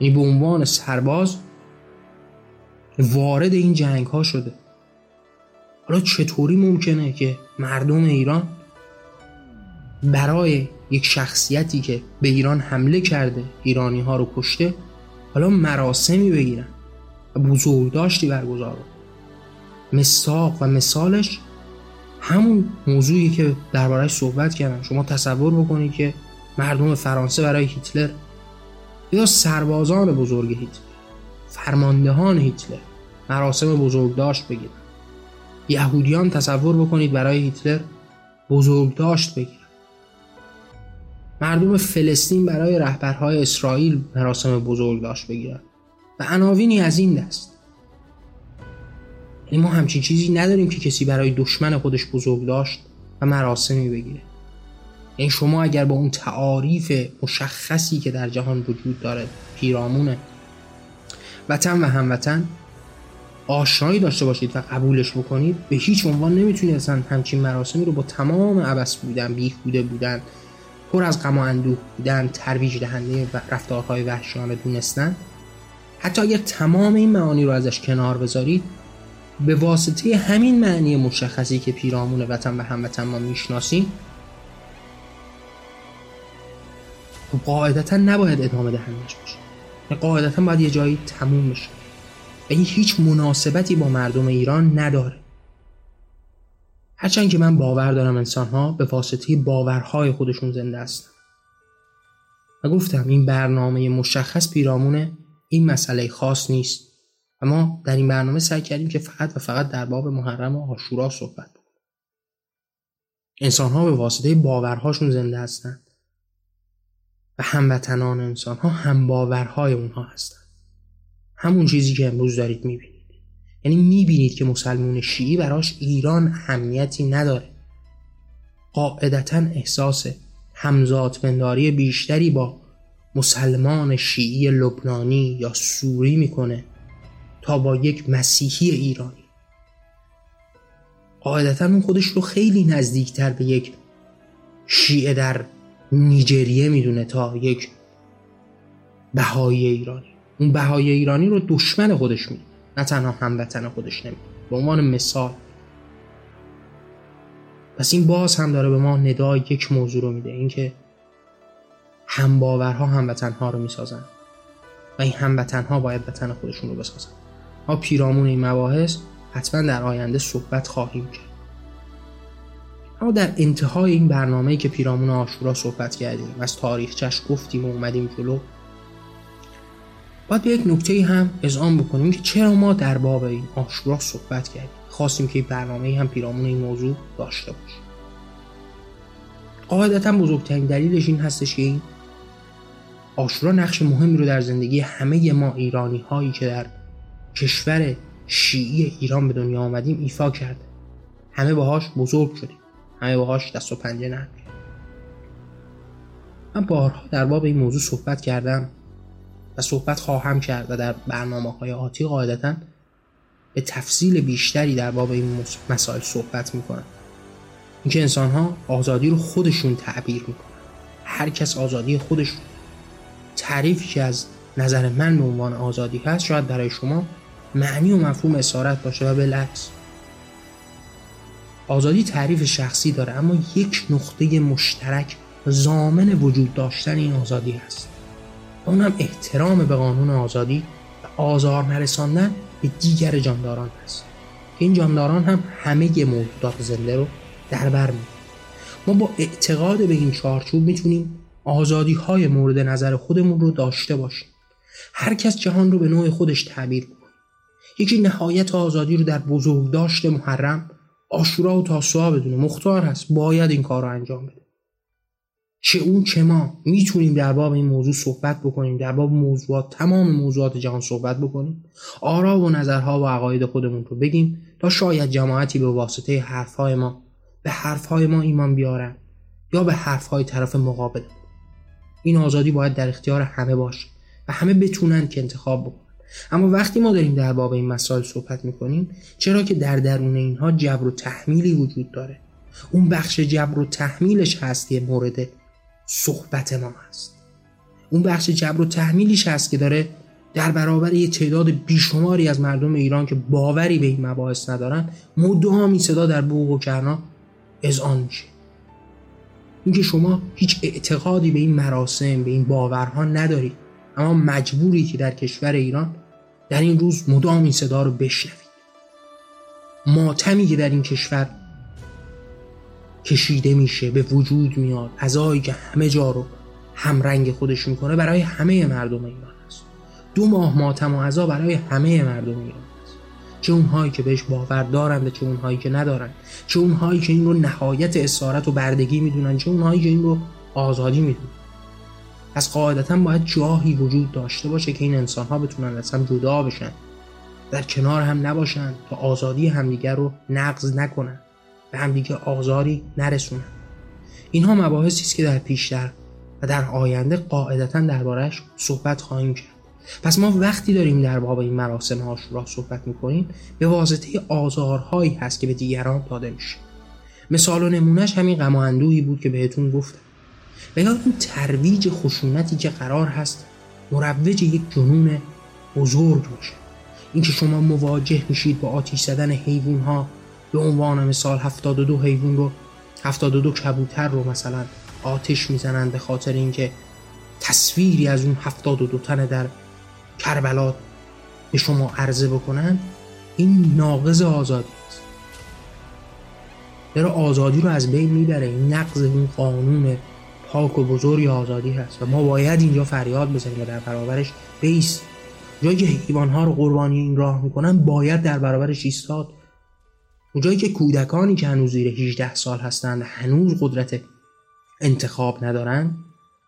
یعنی به عنوان سرباز وارد این جنگ ها شده. حالا چطوری ممکنه که مردم ایران برای یک شخصیتی که به ایران حمله کرده، ایرانی ها رو کشته، حالا مراسمی بگیرن و بزرگداشتی برگزار کنن؟ مصداق و مثالش همون موضوعی که درباره‌اش صحبت کردم. شما تصور بکنید که مردم فرانسه برای هیتلر یا سربازان بزرگ هیتلر، فرماندهان هیتلر، مراسم بزرگداشت بگیرن. یهودیان تصور بکنید برای هیتلر بزرگداشت بگیرن. مردم فلسطین برای رهبرهای اسرائیل مراسم بزرگداشت بگیرن و عناوینی از این دست. ما همچین چیزی نداریم که کسی برای دشمن خودش بزرگداشت و مراسمی بگیره. این شما اگر با اون تعاریف مشخصی که در جهان وجود داره، پیرامون وطن و هموطن، آشنایی داشته باشید و قبولش بکنید، به هیچ عنوان نمیتونید اصلا همچین مراسمی رو با تمام عبث بودن، بیهوده بودن، پر از غم و اندوه بودن، ترویج دهنده رفتارهای وحشیانه دونستن، حتی اگر تمام این معانی رو ازش کنار بذارید، به واسطه همین معنی مشخصی که پیرامون وطن و هموطن ما میشناسیم، خب قاعدتا نباید ادامه دهندش باشه، قاعدتا باید یه جایی تموم بشه و این هیچ مناسبتی با مردم ایران نداره. هرچند که من باور دارم انسان‌ها به واسطه باورهای خودشون زنده هستن و گفتم این برنامه مشخص پیرامون این مسئله خاص نیست. اما در این برنامه سعی کردیم که فقط و فقط در باب محرم و عاشورا صحبت بکنیم. انسان‌ها به واسطه باورهاشون زنده هستند و هموطنان انسان‌ها هم باورهای اونها هستند. همون چیزی که امروز دارید می‌بینید. یعنی می‌بینید که مسلمان شیعی براش ایران اهمیتی نداره. قاعدتاً احساس همزادپنداری بیشتری با مسلمان شیعی لبنانی یا سوری می‌کنه تا با یک مسیحی ایرانی. قاعدتاً اون خودش رو خیلی نزدیکتر به یک شیعه در نیجریه میدونه تا یک بهایی ایرانی. اون بهایی ایرانی رو دشمن خودش میدونه، نه تنها هموطن خودش نمیدونه، به عنوان مثال. پس این باز هم داره به ما ندای یک موضوع رو میده، اینکه همباورها هموطنها رو میسازن و این هموطنها باید وطن خودشون رو بسازن. ما پیرامون این مباحث حتما در آینده صحبت خواهیم کرد. اما در انتهای این برنامه‌ای که پیرامون عاشورا صحبت کردیم، از تاریخچش گفتیم و اومدیم جلو، باید به یک نکته هم اذعان بکنیم که چرا ما در باب این عاشورا صحبت کردیم. خواستیم که این برنامه‌ای هم پیرامون این موضوع داشته باشه. قاعدتاً بزرگترین دلیلش این هستش که این عاشورا نقش مهمی رو در زندگی همه ما ایرانی هایی که در کشور شیعی ایران به دنیا آمدیم ایفا کرده. همه باهاش بزرگ شدیم، همه باهاش دست و پنجه نرم کردیم. من بارها در باب این موضوع صحبت کردم و صحبت خواهم کرد و در برنامه های آتی قاعدتاً به تفصیل بیشتری در باب این مسائل صحبت میکنم. اینکه انسان ها آزادی رو خودشون تعبیر میکنن. هر کس آزادی خودشون. تعریفی که از نظر من به عنوان آزادی هست شاید برای شما معنی و مفهوم اسارت باشه و بالعکس. آزادی تعریف شخصی داره، اما یک نقطه مشترک ضامن وجود داشتن این آزادی هست، اون هم احترام به قانون آزادی و آزار نرساندن به دیگر جانداران هست. این جانداران هم همه موجودات زنده رو در بر می‌گیرن. ما با اعتقاد به این چارچوب میتونیم آزادی‌های مورد نظر خودمون رو داشته باشیم. هر کس جهان رو به نوع خودش تعبیر کنه. یکی نهایت آزادی رو در بزرگداشت محرم، عاشورا و تاسوعا بدونه، مختار هست، باید این کار رو انجام بده. چه اون چه ما میتونیم در باب این موضوع صحبت بکنیم، در باب موضوعات تمام موضوعات جهان صحبت بکنیم، آرا و نظرها و عقاید خودمون رو بگیم تا شاید جماعتی به واسطه حرفهای ما به حرفهای ما ایمان بیارن یا به حرفهای طرف مقابل. این آزادی باید در اختیار همه باشه و همه بتونن که انتخاب بکنن. اما وقتی ما داریم در باب این مسائل صحبت میکنیم، چرا که در درون اینها جبر و تحمیلی وجود داره، اون بخش جبر و تحمیلش هستی مورد صحبت ما هست. اون بخش جبر و تحمیلیش هست که داره در برابر یه تعداد بیشماری از مردم ایران که باوری به این مباحث ندارن مدام صدا در بوق و کرنا اذعان میشه. اینکه شما هیچ اعتقادی به این مراسم، به این باورها ندارید، اما مجبوری که در کشور ایران در این روز مدام این صدا رو بشنوید. ماتمی که در این کشور کشیده میشه، به وجود میاد، عزایی که همه جا رو همرنگ خودش میکنه، برای همه مردم ایران است. دو ماه ماتم و عزا برای همه مردم ایران است، چه اونهایی که بهش باور دارند، چه اونهایی که ندارن، چه اونهایی که این رو نهایت اسارت و بردگی میدونن، چه اونهایی که این رو آزادی میدونن. پس قاعدتاً باید جاهی وجود داشته باشه که این انسان‌ها بتونن از هم جدا بشن، در کنار هم نباشن، تا آزادی همدیگر رو نقض نکنن، به هم دیگه آزاری نرسونن. اینها مباحثی است که در پیشتر و در آینده قاعدتاً درباره‌اش صحبت خواهیم کرد. پس ما وقتی داریم در باب این مراسم عاشورا صحبت می‌کنیم، به واسطه آزارهایی هست که به دیگران داده میشه. مثال و نمونه‌اش همین غم و اندوهی بود که بهتون گفتم. و یا اون ترویج خشونتی که قرار هست مروج یک جنون بزرگ باشه. اینکه شما مواجه میشید با آتش زدن حیوان‌ها، به عنوان مثال هفتاد و دو حیوان رو هفتاد و دو کبوتر رو مثلا آتش میزنن به خاطر اینکه تصویری از اون هفتاد و دو تن در کربلا به شما عرضه بکنن، این ناقض آزادی است. داره آزادی رو از بین میبره، این نقض این قانون پاک و بزرگ آزادی هست و ما باید اینجا فریاد بزنیم و در برابرش بیست. جایی که حیوان‌ها رو قربانی این راه میکنن باید در برابرش ایستاد. اونجایی که کودکانی که هنوز زیر هجده سال هستند هنوز قدرت انتخاب ندارن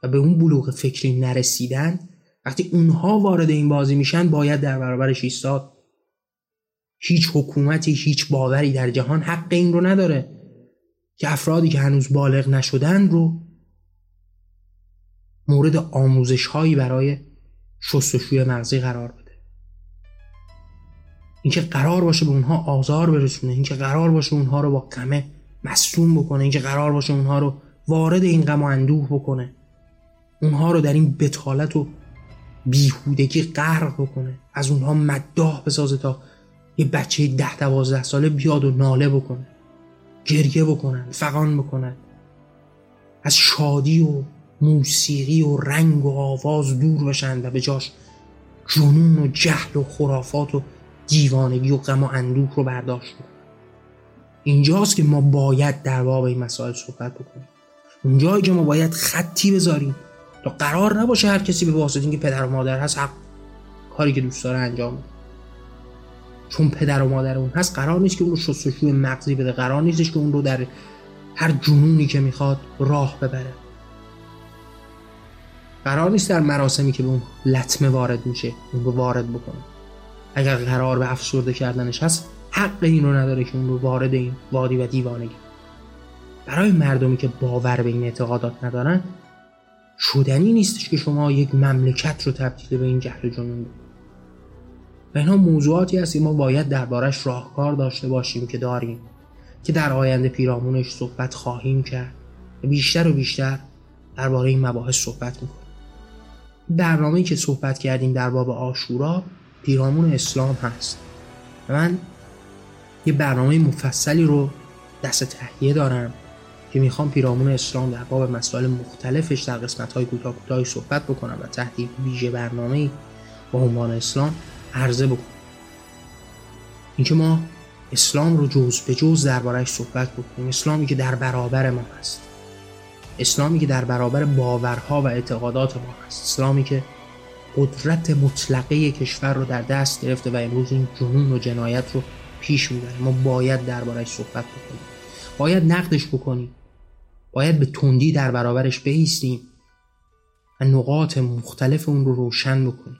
و به اون بلوغ فکری نرسیدن، وقتی اونها وارد این بازی میشن باید در برابرش ایستاد. هیچ حکومتی، هیچ باوری در جهان حق این رو نداره که افرادی که هنوز بالغ نشدن رو مورد آموزش هایی برای شستشوی مغزی قرار بده. اینکه قرار باشه به اونها آزار برسونه، اینکه قرار باشه اونها رو با غم مصدوم بکنه، اینکه قرار باشه اونها رو وارد این غم و اندوه بکنه، اونها رو در این بتالت و بیهودگی غرق بکنه، از اونها مداح بسازه تا یه بچه ده دوازده ساله بیاد و ناله بکنه، گریه بکنن، فغان بکنن، از شادی و موسیقی و رنگ و آواز دور بشن و به جاش جنون و جهل و خرافات و دیوانگی و غم و اندوه رو برداشت کنه. اینجاست که ما باید در باب این مسائل صحبت بکنیم. اونجایی که ما باید خطی بذاریم تا قرار نباشه هر کسی به واسطه اینکه پدر و مادر هست حق کاری که دوست داره انجام بده. چون پدر و مادر اون هست قرار نیست که اون رو شستشوی مغزی بده، قرار نیستش که اون رو در هر جنونی که میخواد راه ببره. قرار نیست در مراسمی که به اون لطمه وارد میشه اون رو وارد بکنه. اگر قرار به افسرده کردنش هست حق این رو نداره که اون رو وارد این وادی و دیوانگی. برای مردمی که باور به این اعتقادات ندارن شدنی نیستش که شما یک مملکت رو تبدیل به این جهل و جنون بکنید. و اینا موضوعاتی هست که ما باید دربارش راهکار داشته باشیم که داریم، که در آینده پیرامونش صحبت خواهیم کرد و بیشتر و بیشتر درباره این مباحث صحبت می‌کنیم. برنامه‌ای که صحبت کردیم در باب عاشورا پیرامون اسلام هست. من یه برنامه مفصلی رو دست تهیه دارم که میخوام پیرامون اسلام در باب مسائل مختلفش در قسمت‌های کوتاه کوتاهی صحبت بکنم و تحت یک ویژه برنامه‌ای با عنوان اسلام عرضه بکنم. اینکه ما اسلام رو جزء به جزء درباره‌اش صحبت بکنیم، اسلامی که در برابر ما هست، اسلامی که در برابر باورها و اعتقادات ما هست، اسلامی که قدرت مطلقه کشور رو در دست گرفته و امروز این جنون و جنایت رو پیش می‌بره. ما باید درباره‌اش صحبت بکنیم، باید نقدش بکنیم، باید به تندی در برابرش بایستیم و نقاط مختلف اون رو روشن بکنیم.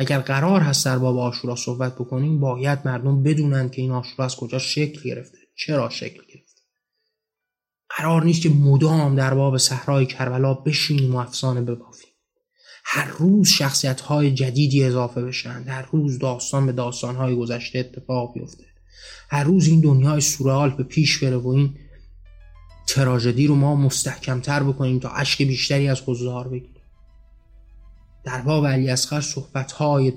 اگر قرار هست در باب عاشورا صحبت بکنیم، باید مردم بدونن که این عاشورا از کجا شکل گرفته، چرا شکل گرفته. قرار نیست که مدام در باب صحرای کربلا بشینیم و افسانه ببافیم. هر روز شخصیت‌های جدیدی اضافه بشن، هر روز داستان به داستان‌های گذشته اتفاق بیفته، هر روز این دنیای سورئال به پیش بره و این تراژدی رو ما مستحکم‌تر بکنیم تا اشک بیشتری از حضار بگیریم. در باب علی اصغر صحبت‌های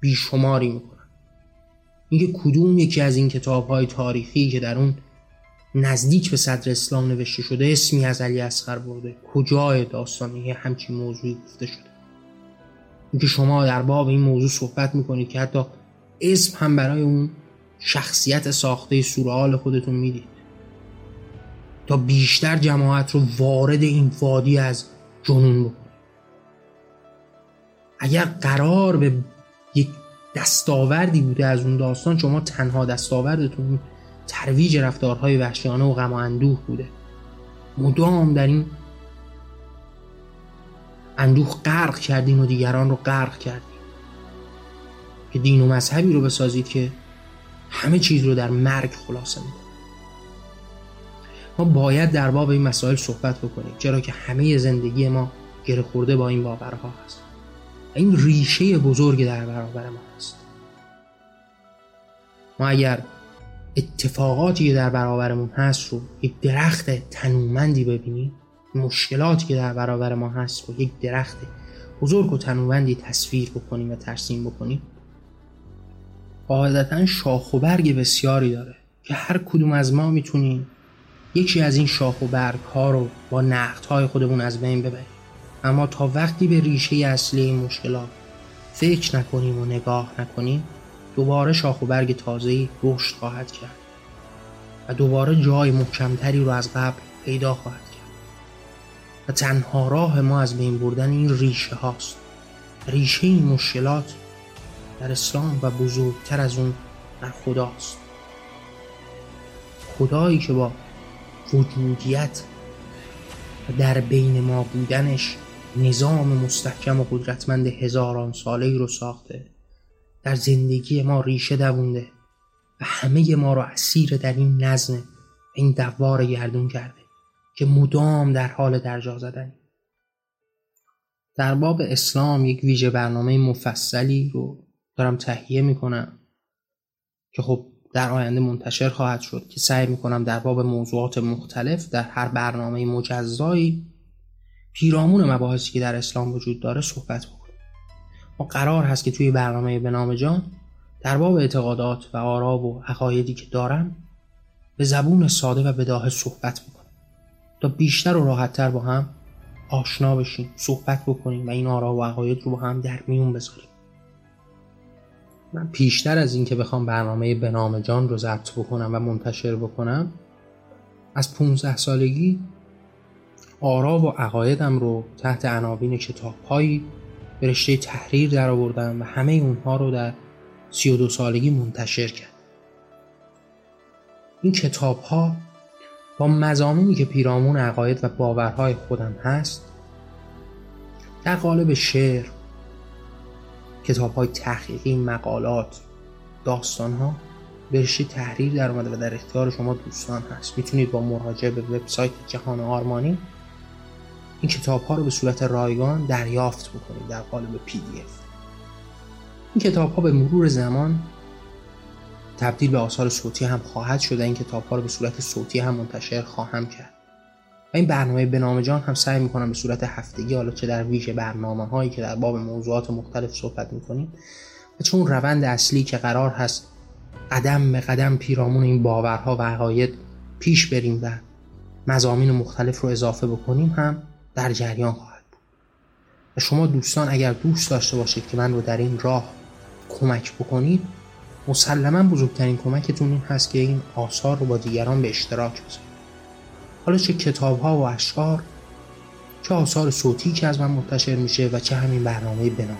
بیشماری می‌کنن. اینکه کدوم یکی از این کتاب‌های تاریخی که در اون نزدیک به صدر اسلام نوشته شده اسمی از علی اصغر برده، کجای داستانی همچین موضوعی گفته شده. اینکه شما در باب این موضوع صحبت می‌کنید که حتی اسم هم برای اون شخصیت ساخته سورئال خودتون میدید تا بیشتر جماعت رو وارد این وادی از جنون بکنید. اگر قرار به یک دستاوردی بوده از اون داستان، شما تنها دستاوردتون ترویج رفتارهای وحشیانه و غم و اندوه بوده. مدام در این اندوه غرق کردین و دیگران رو غرق کردین که دین و مذهبی رو بسازید که همه چیز رو در مرگ خلاصه می‌کنه. ما باید در باب این مسائل صحبت بکنیم، چرا که همه زندگی ما گره خورده با این باورها هست. این ریشه بزرگ در برابر ما هست. ما اگر اتفاقاتی که در برابرمون هست رو یک درخت تنومندی ببینیم، مشکلاتی که در برابر ما هست رو یک درخت بزرگ و تنومندی تصویر بکنیم و ترسیم بکنیم، قاعدتاً شاخ و برگ بسیاری داره که هر کدوم از ما میتونیم یکی از این شاخ و برگ ها رو با نقدهای خودمون از بین ببریم. اما تا وقتی به ریشه اصلی این مشکلات فکر نکنیم و نگاه نکنیم، دوباره شاخ و برگ تازه‌ای رشد خواهد کرد و دوباره جای محکمتری رو از قبل پیدا خواهد کرد. و تنها راه ما از بین بردن این ریشه هاست. ریشه این مشکلات در اسلام و بزرگتر از اون در خداست. خدایی که با وجودیت و در بین ما بودنش نظام مستحکم و قدرتمند هزاران ساله‌ای رو ساخته، در زندگی ما ریشه دوونده و همه ما رو اسیر در این نظم و این دوار گردون کرده که مدام در حال درجا زدن. در باب اسلام یک ویژه برنامه مفصلی رو دارم تهیه میکنم که خب در آینده منتشر خواهد شد، که سعی میکنم در باب موضوعات مختلف در هر برنامه مجزایی پیرامون مباحثی که در اسلام وجود داره صحبت بکنم. ما قرار هست که توی برنامه به نام جان در باب اعتقادات و آرا و عقایدی که دارم به زبون ساده و بداهه صحبت بکنم تا بیشتر و راحت‌تر با هم آشنا بشیم، صحبت بکنیم و این آرا و عقاید رو با هم در میون بذاریم. من پیشتر از این که بخوام برنامه به نام جان رو ضبط بکنم و منتشر بکنم، از پانزده سالگی آرا و عقایدم رو تحت عناوین کتاب‌هایی به رشته تحریر درآوردم و همه اونها رو در سی و دو سالگی منتشر کردم. این کتاب‌ها با مضامینی که پیرامون عقاید و باورهای خودم هست در قالب شعر، کتاب‌های تحقیقی، مقالات، داستان‌ها به رشته تحریر در اومده و در اختیار شما دوستان هست. میتونید با مراجعه به وبسایت جهان آرمانی این کتاب‌ها رو به صورت رایگان دریافت بکنید در قالب پی دی اف. این کتاب‌ها به مرور زمان تبدیل به آثار صوتی هم خواهد شد. این کتاب‌ها رو به صورت صوتی هم منتشر خواهم کرد. و این برنامه به نام جان هم سعی میکنم به صورت هفتگی، حالا چه در ویژه برنامه‌هایی که در باب موضوعات مختلف صحبت میکنیم چون روند اصلی که قرار هست قدم به قدم پیرامون این باورها و عقاید پیش بریم و مضامین مختلف رو اضافه بکنیم هم در جریان خواهد بود. و شما دوستان اگر دوست داشته باشید که من رو در این راه کمک بکنید، مسلماً بزرگترین کمکتون این هست که این آثار رو با دیگران به اشتراک بذارید. حالا چه کتاب‌ها و اشعار، چه آثار صوتی که از من منتشر میشه و چه همین برنامه بنامه.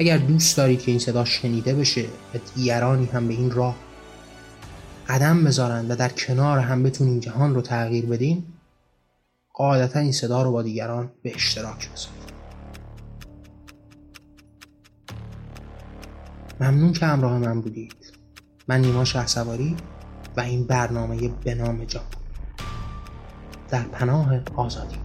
اگر دوست دارید که این صدا شنیده بشه و دیگرانی هم به این راه قدم بذارن و در کنار هم بتونین جهان رو تغییر بدین، قاعدتا این صدا رو با دیگران به اشتراک بذارید. ممنون که همراه من بودید. من نیما شهسواری و این برنامه به نام جان، در پناه آزادی.